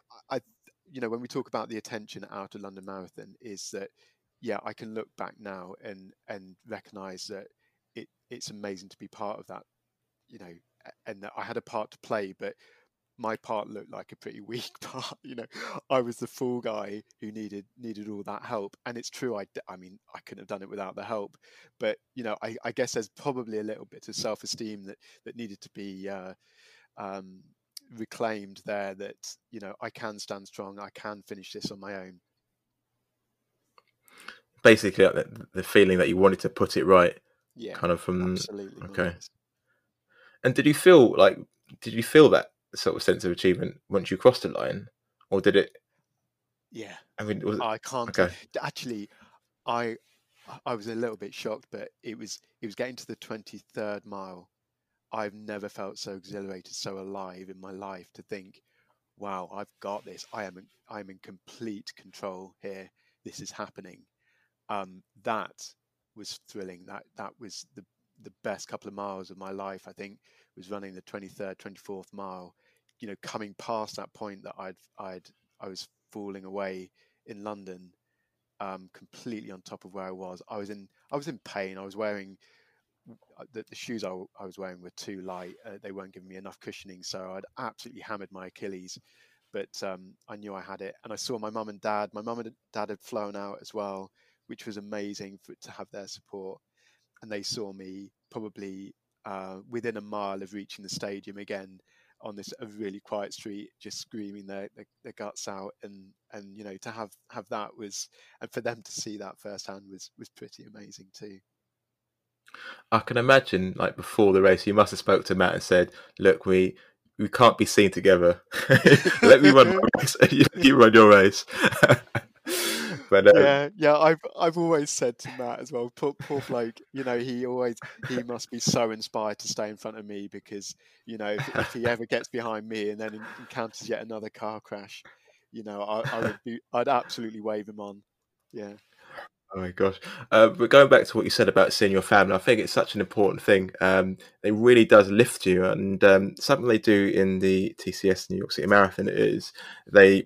you know, when we talk about the attention out of London Marathon, is that, yeah, I can look back now and recognise that it's amazing to be part of that, you know, and that I had a part to play, but my part looked like a pretty weak part. You know, I was the fool guy who needed all that help. And it's true, I mean, I couldn't have done it without the help. But, you know, I guess there's probably a little bit of self-esteem that needed to be reclaimed there, that, you know, I can stand strong, I can finish this on my own. Basically, the feeling that you wanted to put it right. Yeah, kind of from... Absolutely. Okay. Nice. And did you feel that sort of sense of achievement once you crossed the line, or did it? Yeah. I mean, I can't. Okay. Actually, I was a little bit shocked, but it was getting to the 23rd mile. I've never felt so exhilarated, so alive in my life to think, wow, I've got this. I am in complete control here. This is happening. That was thrilling. That was the best couple of miles of my life, I think, was running the 23rd, 24th mile, you know, coming past that point that I was falling away in London, completely on top of where I was. I was in pain. I was wearing the shoes I was wearing were too light. They weren't giving me enough cushioning. So I'd absolutely hammered my Achilles, but I knew I had it. And I saw my mum and dad. My mum and dad had flown out as well, which was amazing to have their support. And they saw me probably within a mile of reaching the stadium again on this a really quiet street, just screaming their guts out. And you know, to have that was, and for them to see that firsthand was pretty amazing too. I can imagine, like, before the race, you must have spoke to Matt and said, look, we can't be seen together. Let me run my race. You run your race. But, yeah. I've always said to Matt as well, poor bloke. You know, he must be so inspired to stay in front of me, because, you know, if he ever gets behind me and then encounters yet another car crash, you know, I'd absolutely wave him on. Yeah. Oh my gosh! But going back to what you said about seeing your family, I think it's such an important thing. It really does lift you, and something they do in the TCS New York City Marathon is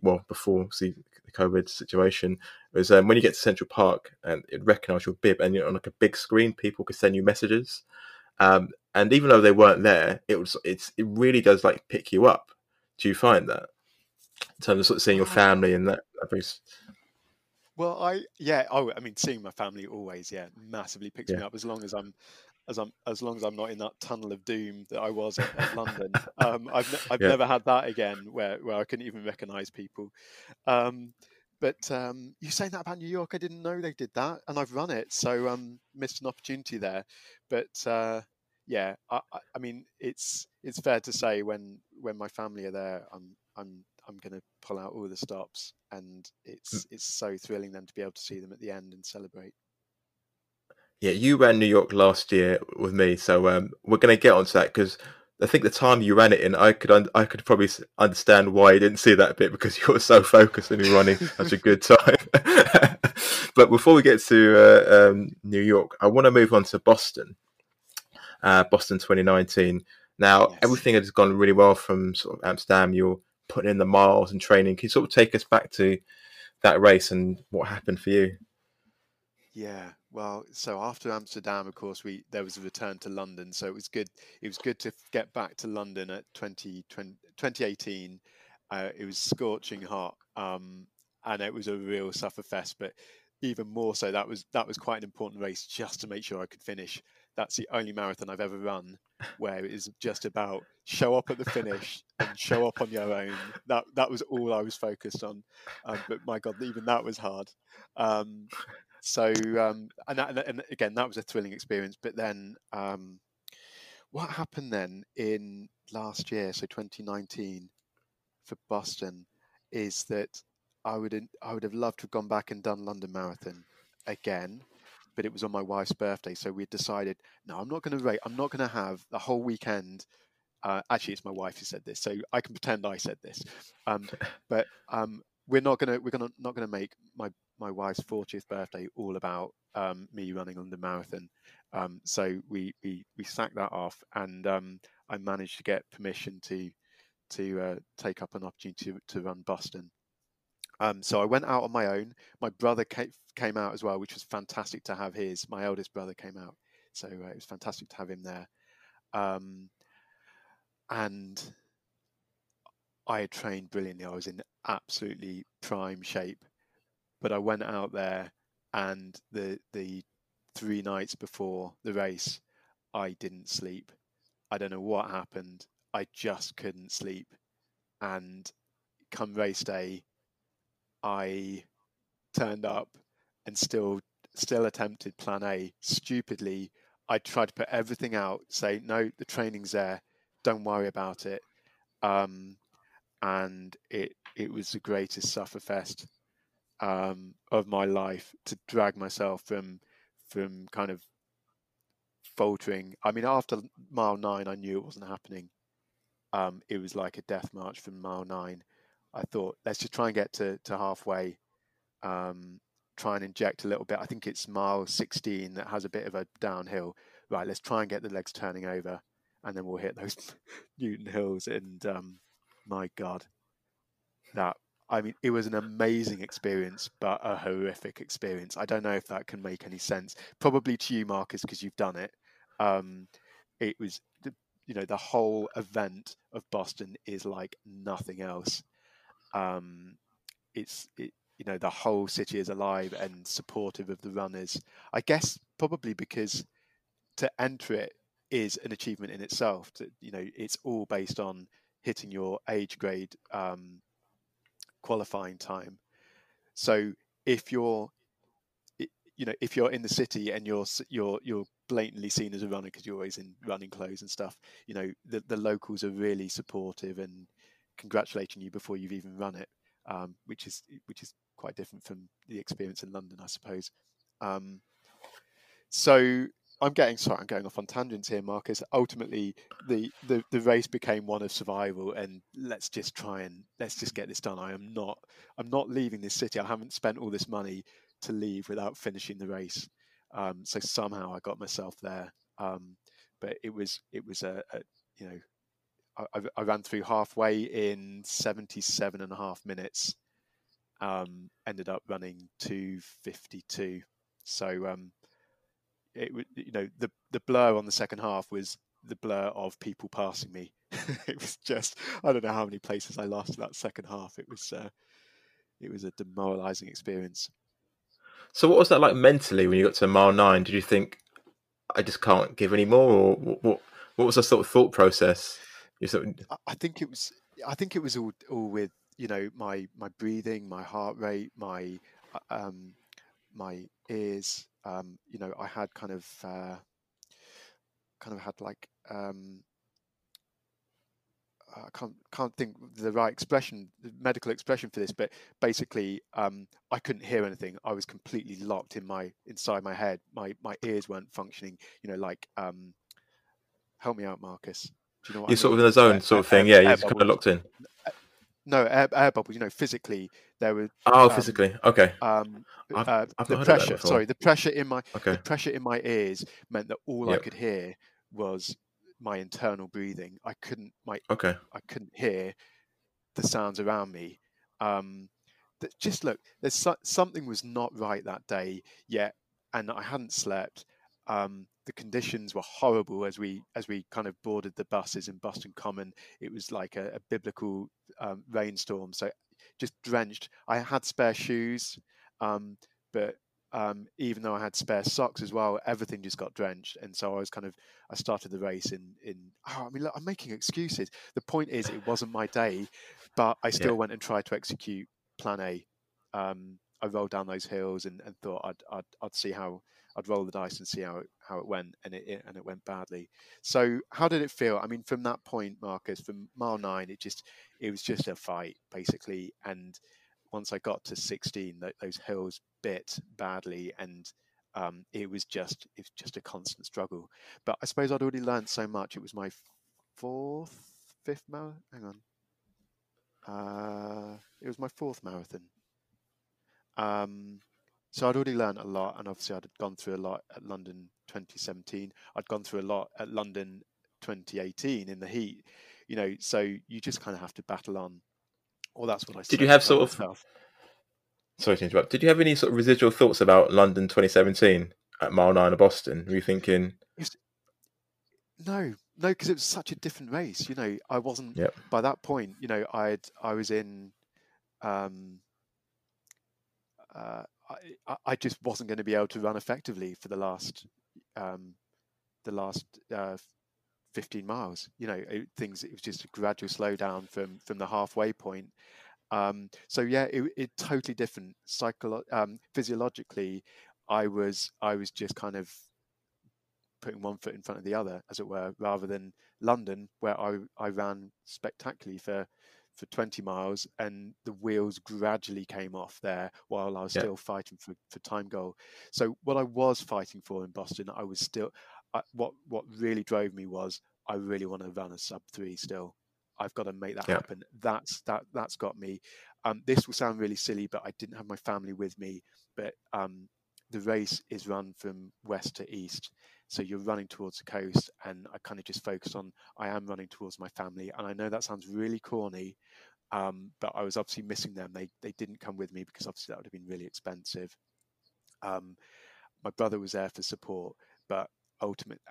before the COVID situation. Was when you get to Central Park and it recognised your bib, and you're on like a big screen, people could send you messages, and even though they weren't there, it really does like pick you up. Do you find that in terms of sort of seeing your family and that brings... Well, I mean, seeing my family always, yeah, massively picks me up, as long as I'm not in that tunnel of doom that I was at London. I've never had that again where I couldn't even recognise people. But you saying that about New York, I didn't know they did that, and I've run it, so missed an opportunity there. But I mean, it's fair to say when my family are there, I'm going to pull out all the stops, and it's so thrilling then to be able to see them at the end and celebrate. Yeah, you ran New York last year with me, so we're going to get onto that, because I think the time you ran it in, I could probably understand why you didn't see that bit, because you were so focused and you're running such a good time. But before we get to New York, I want to move on to Boston 2019. Now, yes, everything has gone really well from sort of Amsterdam. You're putting in the miles and training. Can you sort of take us back to that race and what happened for you? Yeah, well, so after Amsterdam, of course, there was a return to London, so it was good to get back to London at 2018. It was scorching hot, and it was a real sufferfest, but even more so, that was quite an important race just to make sure I could finish. That's the only marathon I've ever run where it is just about show up at the finish and show up on your own. That was all I was focused on. But my God, even that was hard. And again, that was a thrilling experience. But then what happened then in last year, so 2019 for Boston, is that I would have loved to have gone back and done London Marathon again, but it was on my wife's birthday. So we decided, no, I'm not going to have the whole weekend. Actually, it's my wife who said this, so I can pretend I said this. But we're not going to make my wife's 40th birthday all about me running on the marathon. So we sacked that off, and I managed to get permission to take up an opportunity to run Boston. So I went out on my own. My brother came out as well, which was fantastic to have his. My eldest brother came out, so it was fantastic to have him there. And I had trained brilliantly. I was in absolutely prime shape, but I went out there, and the 3 nights before the race, I didn't sleep. I don't know what happened. I just couldn't sleep. And come race day, I turned up and still attempted plan A stupidly. I tried to put everything out, say, no, the training's there. Don't worry about it. And it was the greatest sufferfest of my life, to drag myself from kind of faltering. I mean, after mile 9, I knew it wasn't happening. It was like a death march from mile 9. I thought, let's just try and get to halfway, try and inject a little bit. I think it's mile 16 that has a bit of a downhill. Right, let's try and get the legs turning over, and then we'll hit those Newton Hills. And my God, it was an amazing experience, but a horrific experience. I don't know if that can make any sense. Probably to you, Marcus, because you've done it. It was, the whole event of Boston is like nothing else. The whole city is alive and supportive of the runners. I guess probably because to enter it is an achievement in itself. It's all based on hitting your age grade qualifying time. So if you're in the city and you're blatantly seen as a runner because you're always in running clothes and stuff, the locals are really supportive and congratulating you before you've even run it, which is quite different from the experience in London, I suppose. So I'm going off on tangents here, Marcus. Ultimately, the race became one of survival, and let's just get this done. I'm not leaving this city. I haven't spent all this money to leave without finishing the race. So somehow I got myself there. But it was I ran through halfway in 77 and a half minutes. Ended up running 2:52. So the blur on the second half was the blur of people passing me. It was just, I don't know how many places I lost in that second half. It was a demoralizing experience. So what was that like mentally when you got to mile 9? Did you think, I just can't give any more, or what was the sort of thought process? I think it was all with my breathing, my heart rate, my ears. I had kind of had I can't think the right expression, the medical expression for this, but basically I couldn't hear anything. I was completely locked in inside my head. My ears weren't functioning. Help me out, Marcus. Do you know what you're I sort mean? Of in the zone, sort of thing. Yeah, you're just kind of locked in. No, air bubbles. Physically there were. Oh, physically. Okay. I've the pressure. Sorry, the pressure in my ears meant that all I could hear was my internal breathing. I couldn't hear the sounds around me. There's something was not right that day yet, and I hadn't slept. The conditions were horrible as we kind of boarded the buses in Boston Common. It was like a biblical rainstorm, so just drenched. I had spare shoes, but even though I had spare socks as well, everything just got drenched. And so I started the race look, I'm making excuses. The point is, it wasn't my day, but I still went and tried to execute plan A. I rolled down those hills and thought I'd see how. I'd roll the dice and see how it went, and it went badly. So how did it feel? I mean, from that point, Marcus, from mile 9, it was just a fight basically. And once I got to 16, those hills bit badly, and it was just a constant struggle. But I suppose I'd already learned so much. It was my fifth marathon. Hang on, it was my 4th marathon. So I'd already learned a lot, and obviously I'd gone through a lot at London 2017. I'd gone through a lot at London 2018 in the heat, so you just kind of have to battle on. Or that's what I said. Did you have sort of Sorry to interrupt. Did you have any sort of residual thoughts about London 2017 at mile 9 of Boston? Were you thinking? No, because it was such a different race. You know, I wasn't by that point. You know, I was in. I just wasn't going to be able to run effectively for the last 15 miles. You know, it was just a gradual slowdown from the halfway point. So yeah, it totally different. Physiologically, I was just kind of putting one foot in front of the other, as it were, rather than London, where I ran spectacularly for 20 miles and the wheels gradually came off there while I was still fighting for time goal. So what I was fighting for in Boston, I was still, what really drove me was I really want to run a sub 3 still. I've got to make that happen. That's got me. This will sound really silly, but I didn't have my family with me, but the race is run from west to east. So you're running towards the coast, and I kind of just focused on, I am running towards my family. And I know that sounds really corny, but I was obviously missing them. They didn't come with me because obviously that would have been really expensive. My brother was there for support, but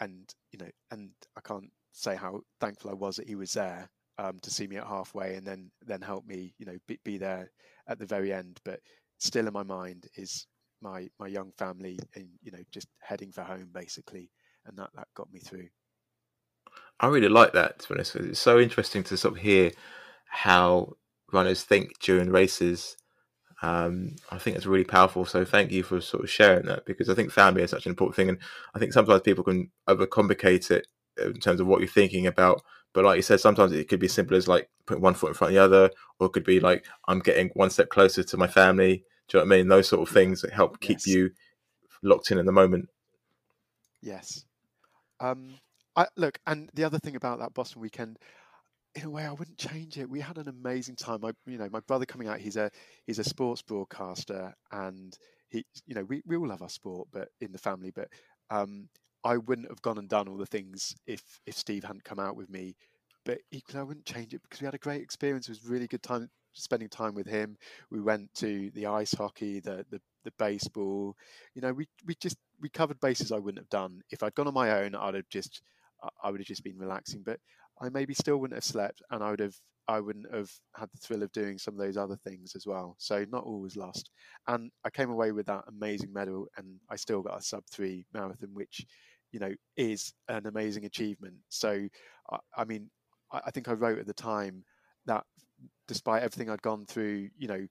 and I can't say how thankful I was that he was there to see me at halfway and then help me, you know, be there at the very end. But still in my mind is my young family and, you know, just heading for home basically, and that got me through. I really like that, to be honest. It's so interesting to sort of hear how runners think during races. I think it's really powerful, so thank you for sort of sharing that, because I think family is such an important thing, and I think sometimes people can overcomplicate it in terms of what you're thinking about. But like you said, sometimes it could be as simple as like putting one foot in front of the other, or it could be like, I'm getting one step closer to my family. Do you know what I mean? Those sort of things that help keep you locked in the moment. Yes. Look, and the other thing about that Boston weekend, in a way, I wouldn't change it. We had an amazing time. My brother coming out, he's a sports broadcaster, and he, you know, we all love our sport, but in the family. But I wouldn't have gone and done all the things if Steve hadn't come out with me. But equally, I wouldn't change it because we had a great experience. It was a really good time. Spending time with him, we went to the ice hockey, the baseball. You know, we covered bases I wouldn't have done if I'd gone on my own. I would have just been relaxing, but I maybe still wouldn't have slept, and I wouldn't have had the thrill of doing some of those other things as well. So not all was lost, and I came away with that amazing medal, and I still got a sub 3 marathon, which, you know, is an amazing achievement. So I think I wrote at the time that, despite everything I'd gone through, you know,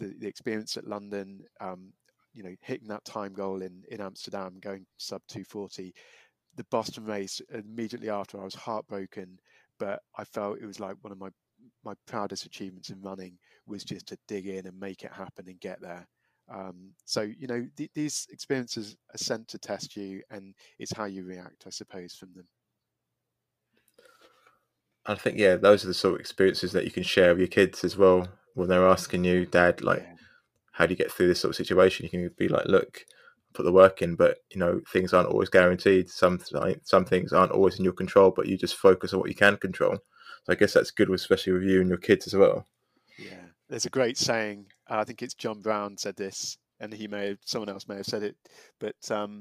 the experience at London, you know, hitting that time goal in Amsterdam, going sub 2:40, the Boston race immediately after, I was heartbroken, but I felt it was like one of my proudest achievements in running was just to dig in and make it happen and get there. So, you know, these experiences are sent to test you, and it's how you react, I suppose, from them. I think, yeah, those are the sort of experiences that you can share with your kids as well. When they're asking you, Dad, like, how do you get through this sort of situation? You can be like, look, put the work in, but, you know, things aren't always guaranteed. Some things aren't always in your control, but you just focus on what you can control. So I guess that's good, especially with you and your kids as well. Yeah, there's a great saying. I think it's John Brown said this, and someone else may have said it, but the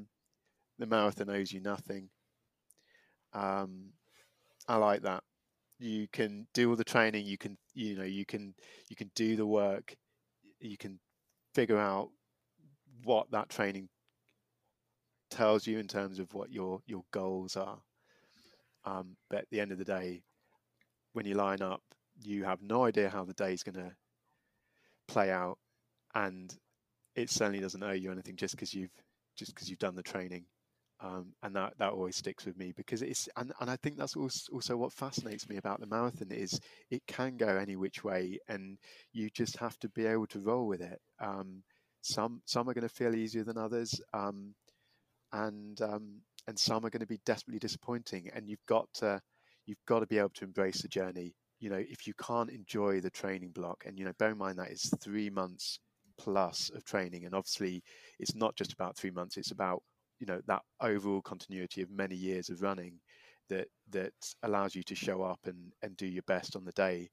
marathon owes you nothing. I like that. You can do all the training, you can do the work, you can figure out what that training tells you in terms of what your goals are, but at the end of the day, when you line up, you have no idea how the day's going to play out, and it certainly doesn't owe you anything just because you've done the training. And that always sticks with me, because it's, and I think that's also what fascinates me about the marathon, is it can go any which way, and you just have to be able to roll with it. Some are going to feel easier than others, and some are going to be desperately disappointing. And you've got to be able to embrace the journey. You know, if you can't enjoy the training block, and, you know, bear in mind that is 3 months plus of training, and obviously it's not just about 3 months; it's about, you know, that overall continuity of many years of running that allows you to show up and do your best on the day.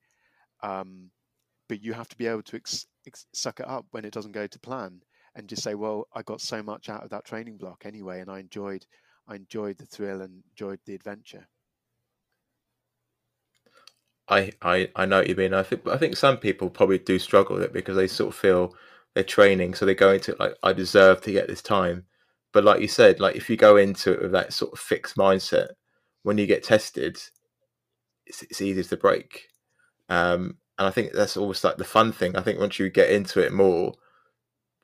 But you have to be able to suck it up when it doesn't go to plan and just say, well, I got so much out of that training block anyway, and I enjoyed the thrill and enjoyed the adventure. I know what you mean. I think some people probably do struggle with it because they sort of feel they're training, so they go into it like, I deserve to get this time. But like you said, like if you go into it with that sort of fixed mindset, when you get tested, it's easier to break. And I think that's almost like the fun thing. I think once you get into it more,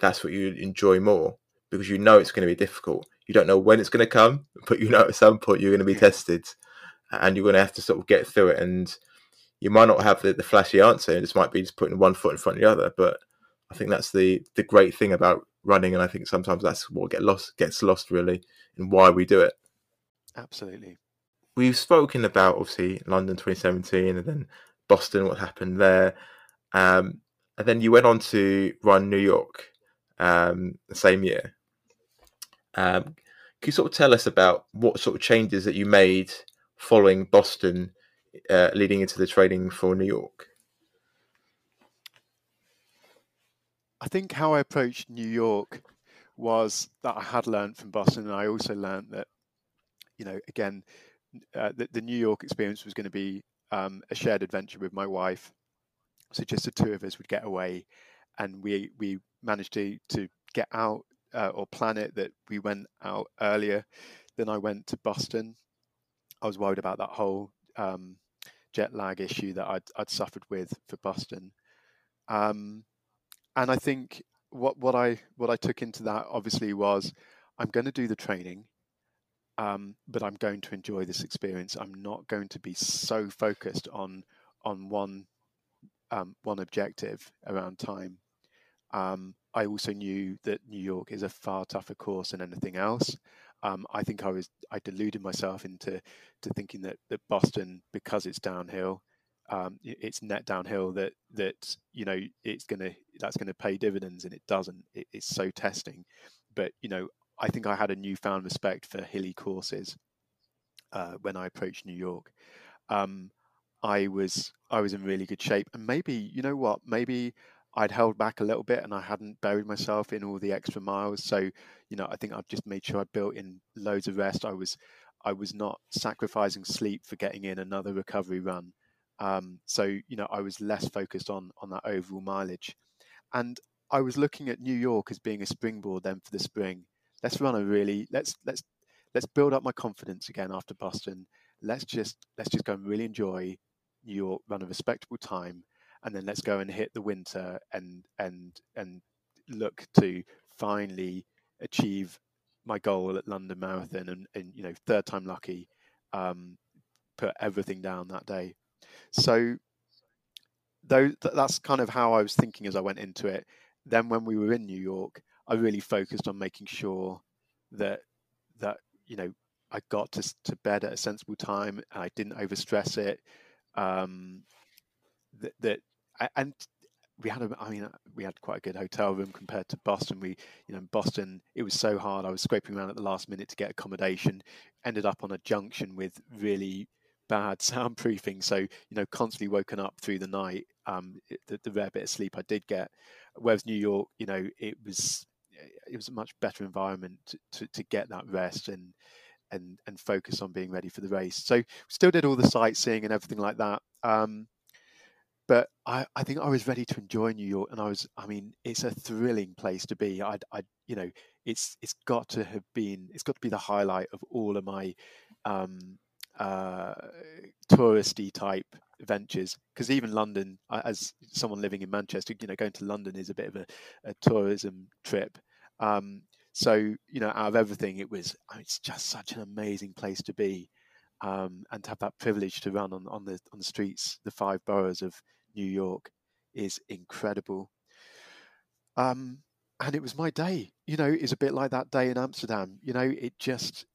that's what you enjoy more, because you know it's going to be difficult. You don't know when it's going to come, but you know at some point you're going to be tested, and you're going to have to sort of get through it. And you might not have the flashy answer. It might be just putting one foot in front of the other. But I think that's the great thing about running, and I think sometimes that's what gets lost really, and why we do it. Absolutely. We've spoken about obviously London 2017, and then Boston, what happened there, and then you went on to run New York the same year. Can you sort of tell us about what sort of changes that you made following Boston, leading into the training for New York? I think how I approached New York was that I had learned from Boston, and I also learned that, you know, again, the New York experience was going to be a shared adventure with my wife, so just the two of us would get away, and we managed to get out, or plan it that we went out earlier than I went to Boston. I was worried about that whole jet lag issue that I'd suffered with for Boston, and I think what I took into that obviously was, I'm going to do the training. But I'm going to enjoy this experience. I'm not going to be so focused on one objective around time. I also knew that New York is a far tougher course than anything else. I think I deluded myself into thinking that Boston, because it's downhill, it's net downhill, that you know that's going to pay dividends, and it doesn't. It's so testing, but you know. I think I had a newfound respect for hilly courses when I approached New York. I was in really good shape, and maybe, you know what, maybe I'd held back a little bit and I hadn't buried myself in all the extra miles. So, you know, I think I've just made sure I built in loads of rest. I was not sacrificing sleep for getting in another recovery run. So, you know, I was less focused on that overall mileage, and I was looking at New York as being a springboard then for the spring. Let's run let's build up my confidence again after Boston. Let's just go and really enjoy New York, run a respectable time, and then let's go and hit the winter and look to finally achieve my goal at London Marathon, and you know, third time lucky, put everything down that day. So that's kind of how I was thinking as I went into it. Then when we were in New York, I really focused on making sure that you know, I got to bed at a sensible time. I didn't overstress it. We had quite a good hotel room compared to Boston. In Boston, it was so hard. I was scraping around at the last minute to get accommodation. Ended up on a junction with really bad soundproofing, so you know, constantly woken up through the night. The rare bit of sleep I did get. Whereas New York, you know, it was a much better environment to get that rest and focus on being ready for the race. So still did all the sightseeing and everything like that. But I think I was ready to enjoy New York, and it's a thrilling place to be. It's got to be the highlight of all of my touristy type ventures, because even London, as someone living in Manchester, you know, going to London is a bit of a tourism trip. So you know, out of everything, it's just such an amazing place to be, and to have that privilege to run on the streets, the five boroughs of New York, is incredible. And it was my day. You know, it's a bit like that day in Amsterdam. You know, it just,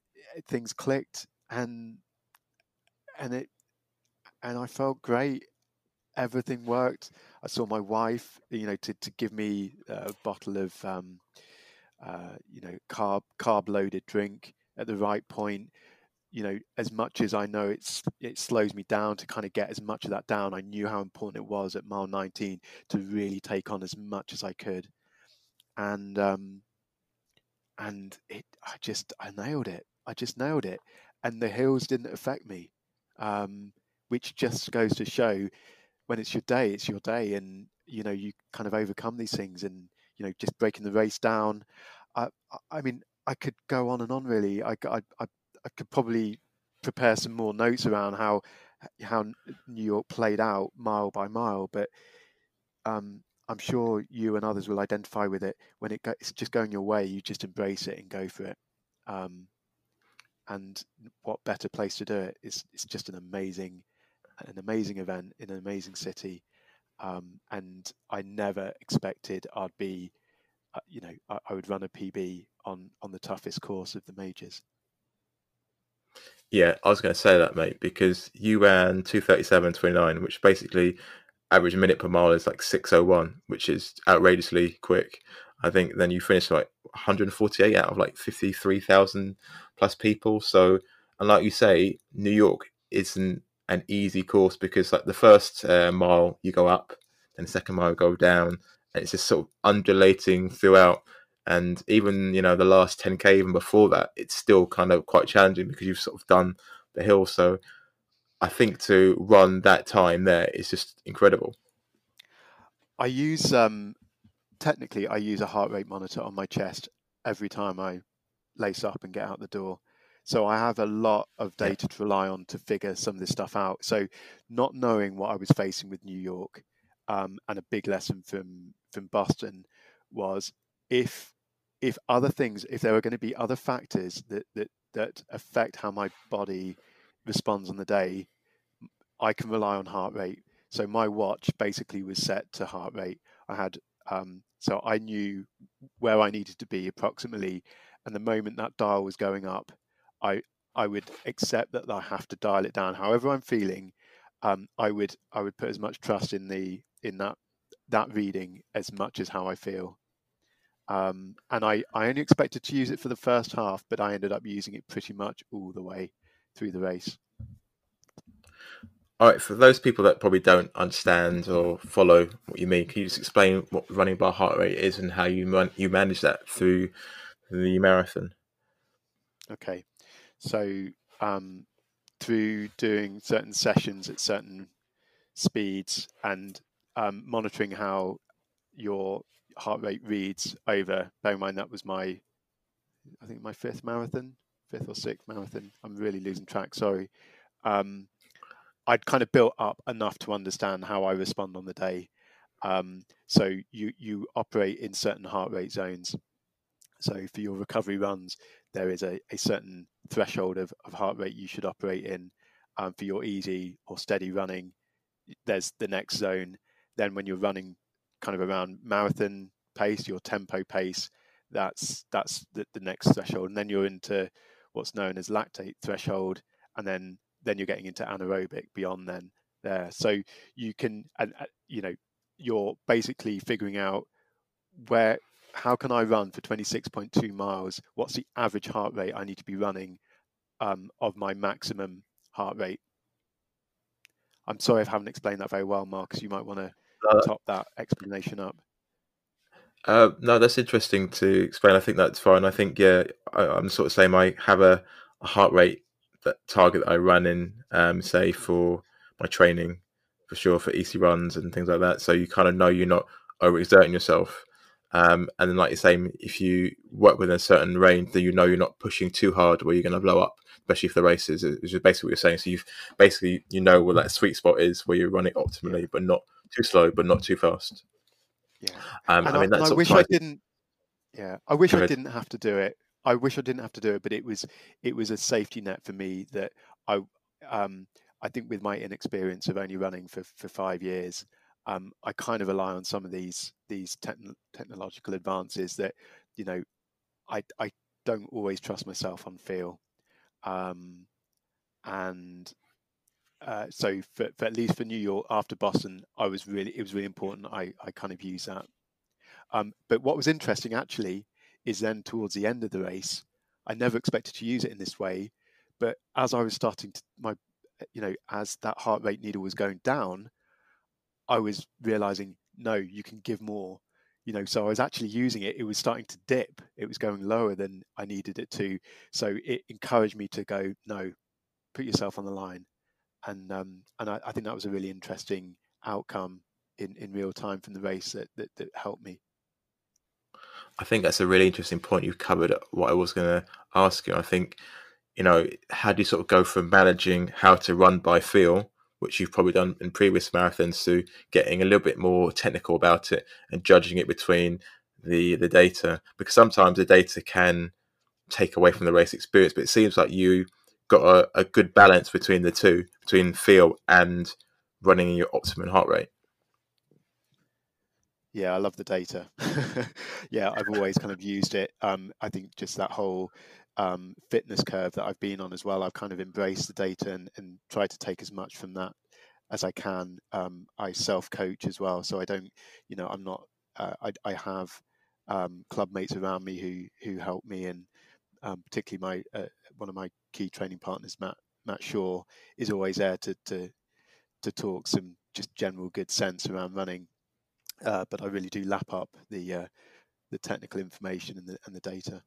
things clicked, and I felt great. Everything worked. I saw my wife, you know, to give me a bottle of, you know, carb loaded drink at the right point. you know, as much as I know it slows me down to kind of get as much of that down, I knew how important it was at mile 19 to really take on as much as I could. And I nailed it. I just nailed it. And the hills didn't affect me, which just goes to show when it's your day. And, you know, you kind of overcome these things and, you know, just breaking the race down. I mean, I could go on and on really. I could probably prepare some more notes around how New York played out mile by mile, but I'm sure you and others will identify with it. When it's just going your way, you just embrace it and go for it. And what better place to do it? It's just an amazing event in an amazing city. And I never expected I'd be, you know, I would run a PB on the toughest course of the majors. Yeah, I was going to say that, mate, because you ran 2:37.29, which basically average minute per mile is like 6:01, which is outrageously quick. I think then you finished like 148 out of like 53,000 plus people. So, and like you say, New York isn't an easy course, because like the first mile you go up, then the second mile you go down, and it's just sort of undulating throughout. And even, you know, the last 10K, even before that, it's still kind of quite challenging because you've sort of done the hill. So I think to run that time there is just incredible. I use, technically, I use a heart rate monitor on my chest every time I lace up and get out the door. So I have a lot of data to rely on to figure some of this stuff out. So not knowing what I was facing with New York, and a big lesson from Boston was if other things, if there were going to be other factors that affect how my body responds on the day, I can rely on heart rate. So my watch basically was set to heart rate. I had, so I knew where I needed to be approximately. And the moment that dial was going up, I would accept that I have to dial it down. However I'm feeling, I would put as much trust in that reading as much as how I feel. And I only expected to use it for the first half, but I ended up using it pretty much all the way through the race. All right, for those people that probably don't understand or follow what you mean, can you just explain what running by heart rate is and how you manage that through the marathon? Okay, so through doing certain sessions at certain speeds and monitoring how your heart rate reads over, bear in mind that was my fifth or sixth marathon, I'm really losing track, sorry. I'd kind of built up enough to understand how I respond on the day. So you operate in certain heart rate zones. So for your recovery runs, there is a certain threshold of heart rate you should operate in. For your easy or steady running, there's the next zone. Then when you're running kind of around marathon pace, your tempo pace, that's the next threshold. And then you're into what's known as lactate threshold, and then you're getting into anaerobic beyond then there. So you can, and you know, you're basically figuring out how can I run for 26.2 miles? What's the average heart rate I need to be running of my maximum heart rate? I'm sorry if I haven't explained that very well, Marcus. You might want to top that explanation up. No, that's interesting to explain. I think that's fine. I think, yeah, I'm sort of saying I have a heart rate target that I run in, say for my training, for sure, for easy runs and things like that. So you kind of know you're not overexerting yourself. And then like you're saying, if you work within a certain range, then you know you're not pushing too hard where you're going to blow up, especially if the race is, which is basically what you're saying. So you've basically, you know where that sweet spot is where you run it optimally, yeah, but not too slow, but not too fast. Yeah, I wish I didn't. Yeah, I wish I didn't have to do it. I wish I didn't have to do it, but it was a safety net for me that I think with my inexperience of only running for 5 years, I kind of rely on some of these technological advances that, you know, I don't always trust myself on feel, so for at least for New York after Boston, it was really important. I kind of use that. But what was interesting actually is then towards the end of the race, I never expected to use it in this way, But as I was starting to, as that heart rate needle was going down, I was realizing, no, you can give more, so I was actually using it. It was starting to dip. It was going lower than I needed it to. So it encouraged me to go, no, put yourself on the line. And I think that was a really interesting outcome in real time from the race that helped me. I think that's a really interesting point. You've covered what I was going to ask you. I think, how do you sort of go from managing how to run by feel, which you've probably done in previous marathons, to getting a little bit more technical about it and judging it between the data? Because sometimes the data can take away from the race experience, but it seems like you got a good balance between the two, between feel and running in your optimum heart rate. Yeah, I love the data. Yeah, I've always kind of used it. I think just that whole fitness curve that I've been on as well, I've kind of embraced the data and tried to take as much from that as I can. I self-coach as well. So I don't, I'm not, I have club mates around me who help me. And particularly one of my key training partners, Matt Shaw, is always there to talk some just general good sense around running. But I really do lap up the technical information and the data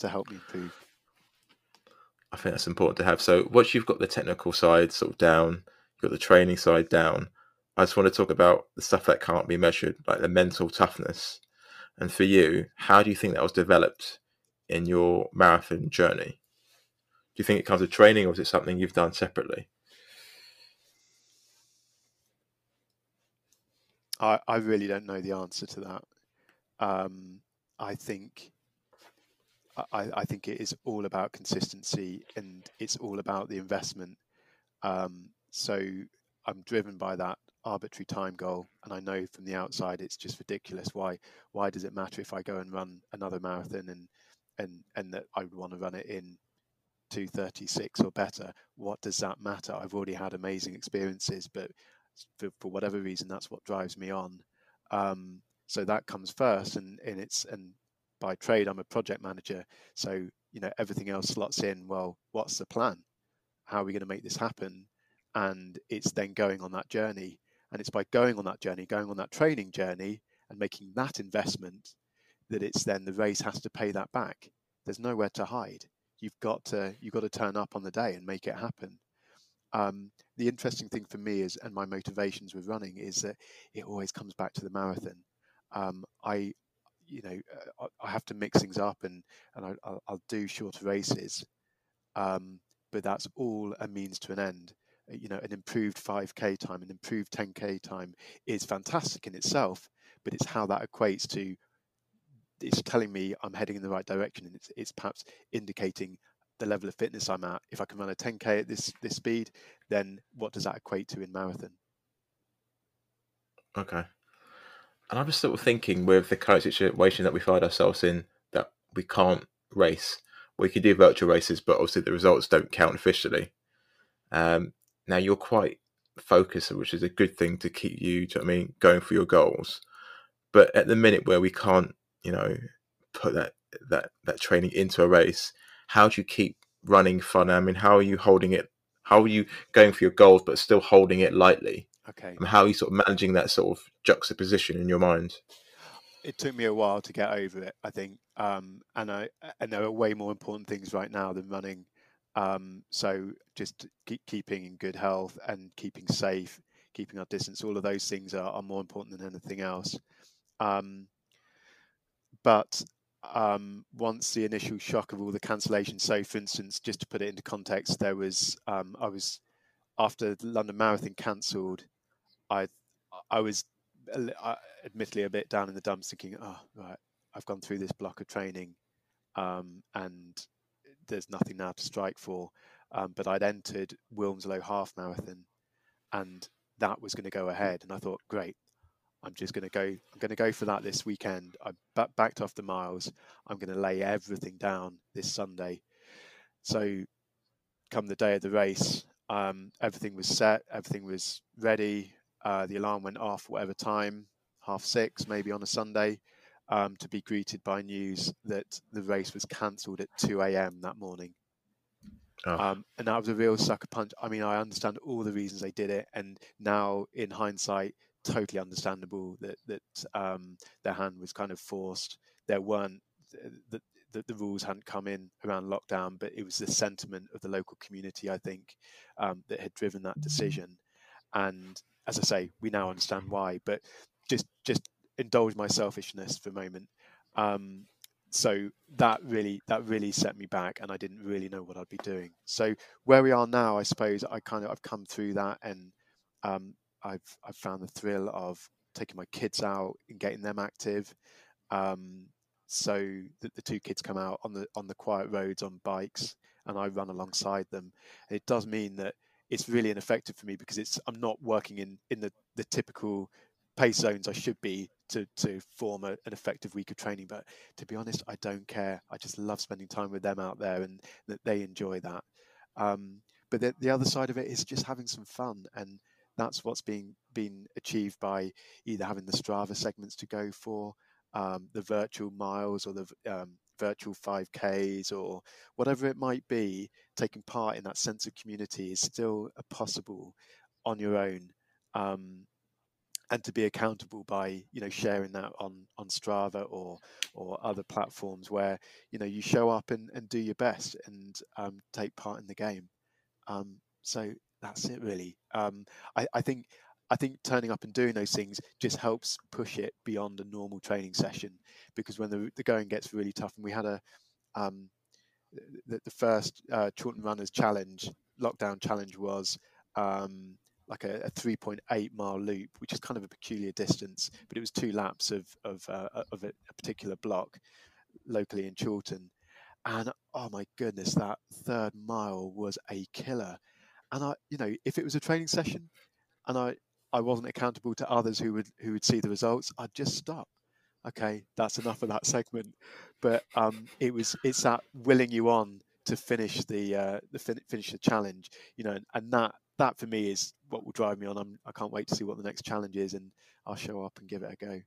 to help me improve. I think that's important to have. So once you've got the technical side sort of down, you've got the training side down, I just want to talk about the stuff that can't be measured, like the mental toughness. And for you, how do you think that was developed in your marathon journey? Do you think it comes with training, or is it something you've done separately? I really don't know the answer to that. I think it is all about consistency, and it's all about the investment. So I'm driven by that arbitrary time goal, and I know from the outside it's just ridiculous. Why does it matter if I go and run another marathon and that I would want to run it in 2:36 or better? What does that matter? I've already had amazing experiences, but for whatever reason, that's what drives me on. So that comes first, and by trade, I'm a project manager. So, everything else slots in. Well, what's the plan? How are we going to make this happen? And it's then going on that journey. And it's by going on that journey, going on that training journey and making that investment, that it's then the race has to pay that back. There's nowhere to hide. You've got to turn up on the day and make it happen. The interesting thing for me is, and my motivations with running, is that it always comes back to the marathon. I have to mix things up, and I'll do shorter races, but that's all a means to an end. An improved 5K time, an improved 10K time is fantastic in itself, but it's how that equates to. It's telling me I'm heading in the right direction, and it's perhaps indicating the level of fitness I'm at. If I can run a 10K at this speed, then what does that equate to in marathon? Okay. And I'm just sort of thinking, with the current situation that we find ourselves in, that we can't race. We can do virtual races, but obviously the results don't count officially. Now, you're quite focused, which is a good thing to keep you, going for your goals. But at the minute where we can't, put that training into a race, how do you keep running fun? How are you holding it? How are you going for your goals, but still holding it lightly? Okay. And how are you sort of managing that sort of juxtaposition in your mind? It took me a while to get over it, I think. And there are way more important things right now than running. So just keeping in good health and keeping safe, keeping our distance, all of those things are more important than anything else. But once the initial shock of all the cancellations, so for instance, just to put it into context, there was, I was, after the London Marathon cancelled, I was admittedly a bit down in the dumps, thinking, oh, right, I've gone through this block of training, and there's nothing now to strike for. But I'd entered Wilmslow Half Marathon, and that was going to go ahead. And I thought, great. I'm going to go for that this weekend. I backed off the miles. I'm going to lay everything down this Sunday. So come the day of the race, everything was set. Everything was ready. The alarm went off, whatever time, 6:30, maybe on a Sunday, to be greeted by news that the race was cancelled at 2 a.m. that morning. And that was a real sucker punch. I mean, I understand all the reasons they did it, and now in hindsight, totally understandable that their hand was kind of forced. There weren't the rules hadn't come in around lockdown, but it was the sentiment of the local community, I think, that had driven that decision. And as I say, we now understand why. But just indulge my selfishness for a moment. So that really set me back, and I didn't really know what I'd be doing. So where we are now, I suppose I've come through that, and I've found the thrill of taking my kids out and getting them active. So the two kids come out on the quiet roads on bikes, and I run alongside them. And it does mean that it's really ineffective for me, because I'm not working in the typical pace zones I should be to form an effective week of training. But to be honest, I don't care. I just love spending time with them out there, and that they enjoy that. But the other side of it is just having some fun, and that's what's being achieved by either having the Strava segments to go for, the virtual miles, or the virtual 5Ks, or whatever it might be. Taking part in that sense of community is still possible on your own, and to be accountable by sharing that on Strava or other platforms where you show up and do your best and take part in the game. So that's it really. I think turning up and doing those things just helps push it beyond a normal training session, because when the going gets really tough, and we had the first Chalton Runners challenge, lockdown challenge, was like a 3.8 mile loop, which is kind of a peculiar distance, but it was 2 laps of a particular block locally in Chalton. And oh my goodness, that third mile was a killer. And if it was a training session and I wasn't accountable to others who would see the results, I'd just stop. Okay, that's enough of that segment. But it's that willing you on to finish the challenge, and that for me is what will drive me on. I can't wait to see what the next challenge is, and I'll show up and give it a go.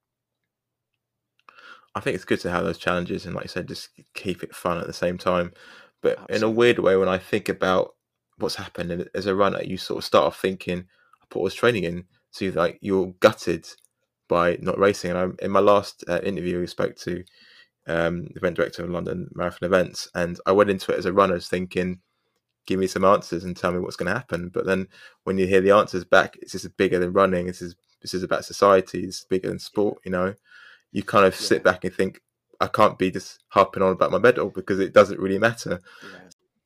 I think it's good to have those challenges, and like you said, just keep it fun at the same time. But absolutely, in a weird way, when I think about what's happened as a runner, you sort of start off thinking, put all this training in, so you're gutted by not racing. And in my last interview, we spoke to the event director of London Marathon Events, and I went into it as a runner thinking, give me some answers and tell me what's going to happen. But then when you hear the answers back, it's just bigger than running. This is about society. It's bigger than sport. You kind of sit back and think, I can't be just harping on about my medal, because it doesn't really matter.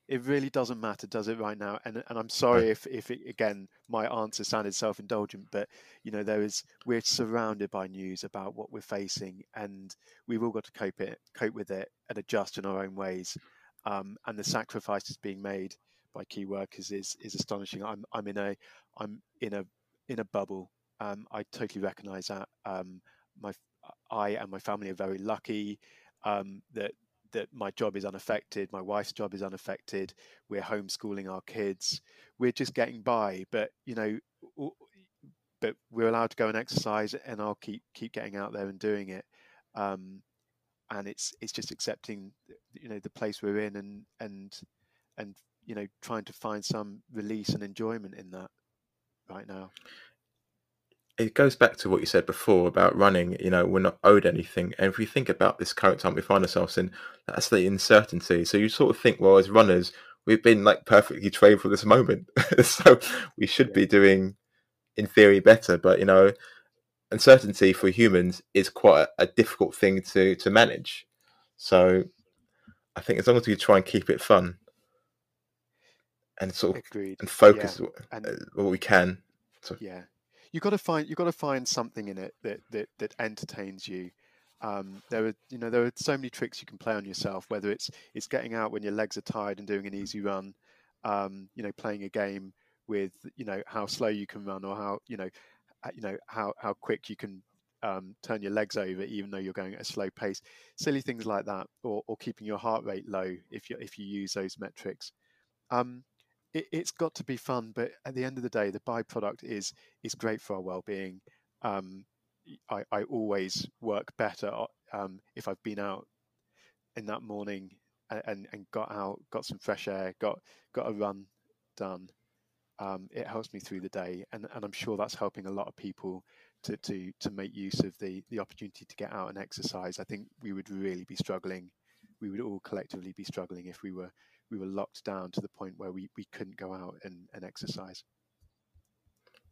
It really doesn't matter, does it, right now? And I'm sorry if again, my answer sounded self-indulgent, but we're surrounded by news about what we're facing, and we've all got to cope with it and adjust in our own ways. And the sacrifices being made by key workers is astonishing. I'm in a bubble. I totally recognise that. I and my family are very lucky that my job is unaffected, my wife's job is unaffected, we're homeschooling our kids, we're just getting by, but we're allowed to go and exercise, and I'll keep getting out there and doing it. And it's just accepting, the place we're in, and trying to find some release and enjoyment in that right now. It goes back to what you said before about running. We're not owed anything, and if we think about this current time we find ourselves in, that's the uncertainty. So you sort of think, well, as runners, we've been perfectly trained for this moment, so we should be doing, in theory, better. But uncertainty for humans is quite a difficult thing to manage. So I think as long as we try and keep it fun and sort of and focus what we can. So. Yeah. You've got to find something in it that entertains you. There are so many tricks you can play on yourself, whether it's getting out when your legs are tired and doing an easy run, playing a game with how slow you can run, or how quick you can turn your legs over even though you're going at a slow pace. Silly things like that, or keeping your heart rate low if you use those metrics. It's got to be fun, but at the end of the day, the byproduct is great for our well-being. I always work better if I've been out in that morning and got out, got some fresh air, got a run done. It helps me through the day, and I'm sure that's helping a lot of people to make use of the opportunity to get out and exercise. I think we would really be struggling. We would all collectively be struggling if we were locked down to the point where we couldn't go out and exercise.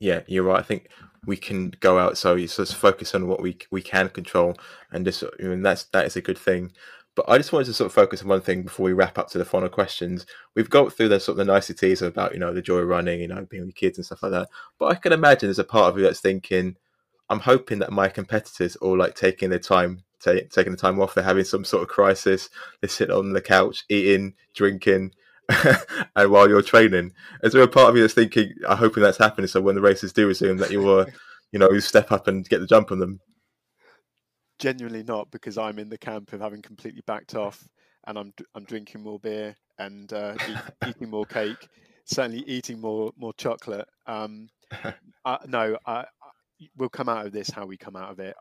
Yeah, you're right. I think we can go out, so let's focus on what we can control, and just, I mean, that is a good thing. But I just wanted to sort of focus on one thing before we wrap up to the final questions. We've gone through the sort of the niceties about, you know, the joy of running, you know, being with kids and stuff like that. But I can imagine there's a part of you that's thinking, I'm hoping that my competitors are like taking the time off. They're having some sort of crisis. They sit on the couch, eating, drinking, and while you're training. Is there a part of you that's thinking, I'm hoping that's happening, so when the races do resume, that you will, you know, you step up and get the jump on them? Genuinely not, because I'm in the camp of having completely backed off, and I'm drinking more beer and eating more cake, certainly eating more chocolate. We'll come out of this how we come out of it.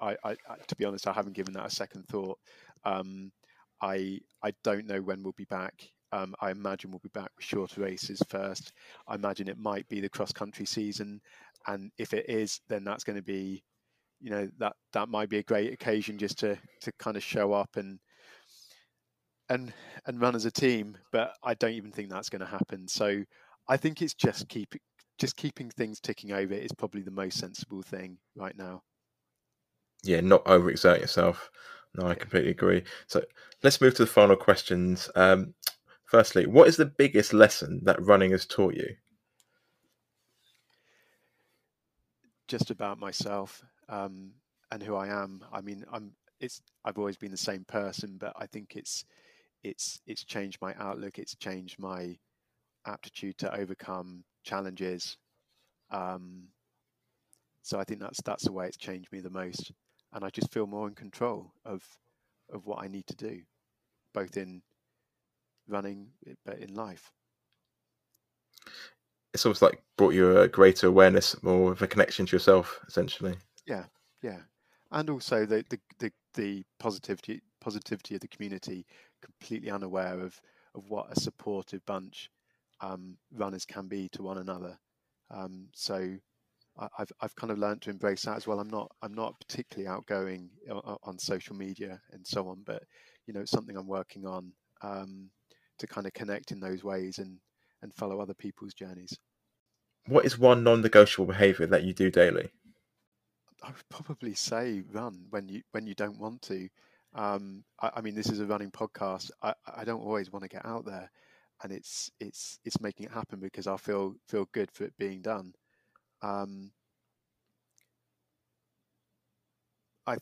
To be honest, I haven't given that a second thought. I don't know when we'll be back. I imagine we'll be back with shorter races first. I imagine it might be the cross-country season, and if it is, then that's going to be, you know, that might be a great occasion just to kind of show up and run as a team. But I don't even think that's going to happen. So I think it's just keeping things ticking over is probably the most sensible thing right now. Yeah, not overexert yourself. No, I completely agree. So let's move to the final questions. Firstly, what is the biggest lesson that running has taught you? Just about myself. And who I am. I mean, I've always been the same person, but I think it's changed my outlook. It's changed my aptitude to overcome challenges. So I think that's the way it's changed me the most, and I just feel more in control of what I need to do, both in running but in life. It's almost like brought you a greater awareness, more of a connection to yourself, essentially. Yeah, and also the positivity of the community, completely unaware of what a supportive bunch runners can be to one another. So I've kind of learned to embrace that as well. I'm not particularly outgoing on social media and so on, but you know, it's something I'm working on to kind of connect in those ways and follow other people's journeys. What is one non-negotiable behaviour that you do daily? I would probably say run when you don't want to. I mean, this is a running podcast. I don't always want to get out there, and it's making it happen because I feel good for it being done. I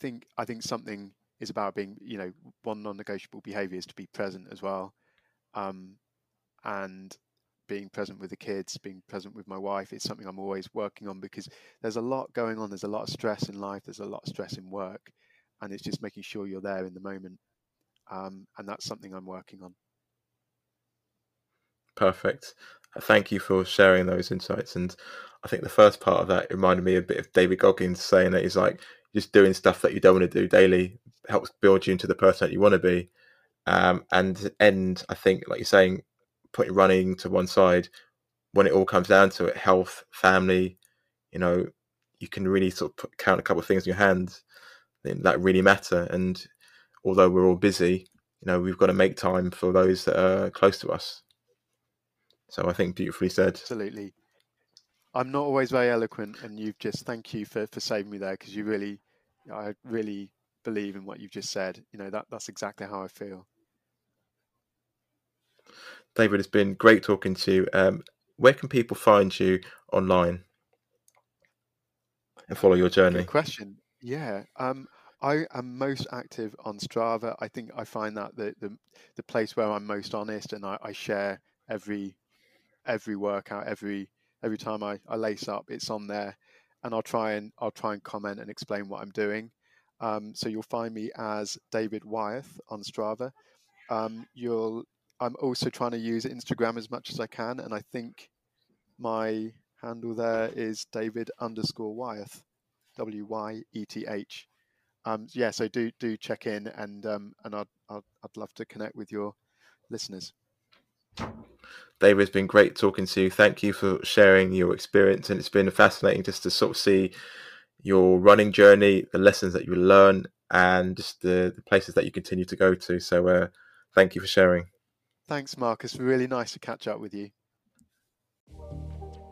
think something is about being, you know, one non-negotiable behaviour is to be present as well, and being present with the kids, being present with my wife is something I'm always working on, because there's a lot going on. There's a lot of stress in life. There's a lot of stress in work, and it's just making sure you're there in the moment. And that's something I'm working on. Perfect. Thank you for sharing those insights. And I think the first part of that reminded me a bit of David Goggins saying that he's like, just doing stuff that you don't want to do daily helps build you into the person that you want to be. And I think, like you're saying, putting running to one side, when it all comes down to it, health, family, you know, you can really sort of count a couple of things in your hands that really matter. And although we're all busy, you know, we've got to make time for those that are close to us. So I think beautifully said. Absolutely. I'm not always very eloquent, and you've just, thank you for saving me there, because I really believe in what you've just said. You know, that's exactly how I feel. David, it's been great talking to you. Where can people find you online and follow your journey? Good question. Yeah. I am most active on Strava. I think I find that the place where I'm most honest, and I share every workout, every time I lace up, it's on there, and I'll try and comment and explain what I'm doing. So you'll find me as David Wyeth on Strava. I'm also trying to use Instagram as much as I can, and I think my handle there is David_Wyeth, WYETH. So do check in, and I'd love to connect with your listeners. David, it's been great talking to you. Thank you for sharing your experience, and it's been fascinating just to sort of see your running journey, the lessons that you learn, and just the places that you continue to go to. So thank you for sharing. Thanks, Marcus. Really nice to catch up with you.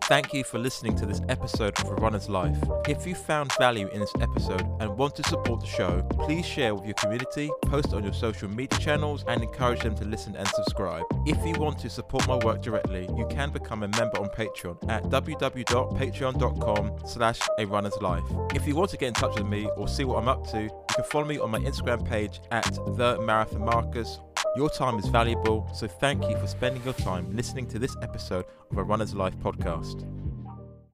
Thank you for listening to this episode of A Runner's Life. If you found value in this episode and want to support the show, please share with your community, post on your social media channels, and encourage them to listen and subscribe. If you want to support my work directly, you can become a member on Patreon at www.patreon.com/arunnerslife. If you want to get in touch with me or see what I'm up to, you can follow me on my Instagram page at TheMarathonMarcus. Your time is valuable, so thank you for spending your time listening to this episode of A Runner's Life podcast.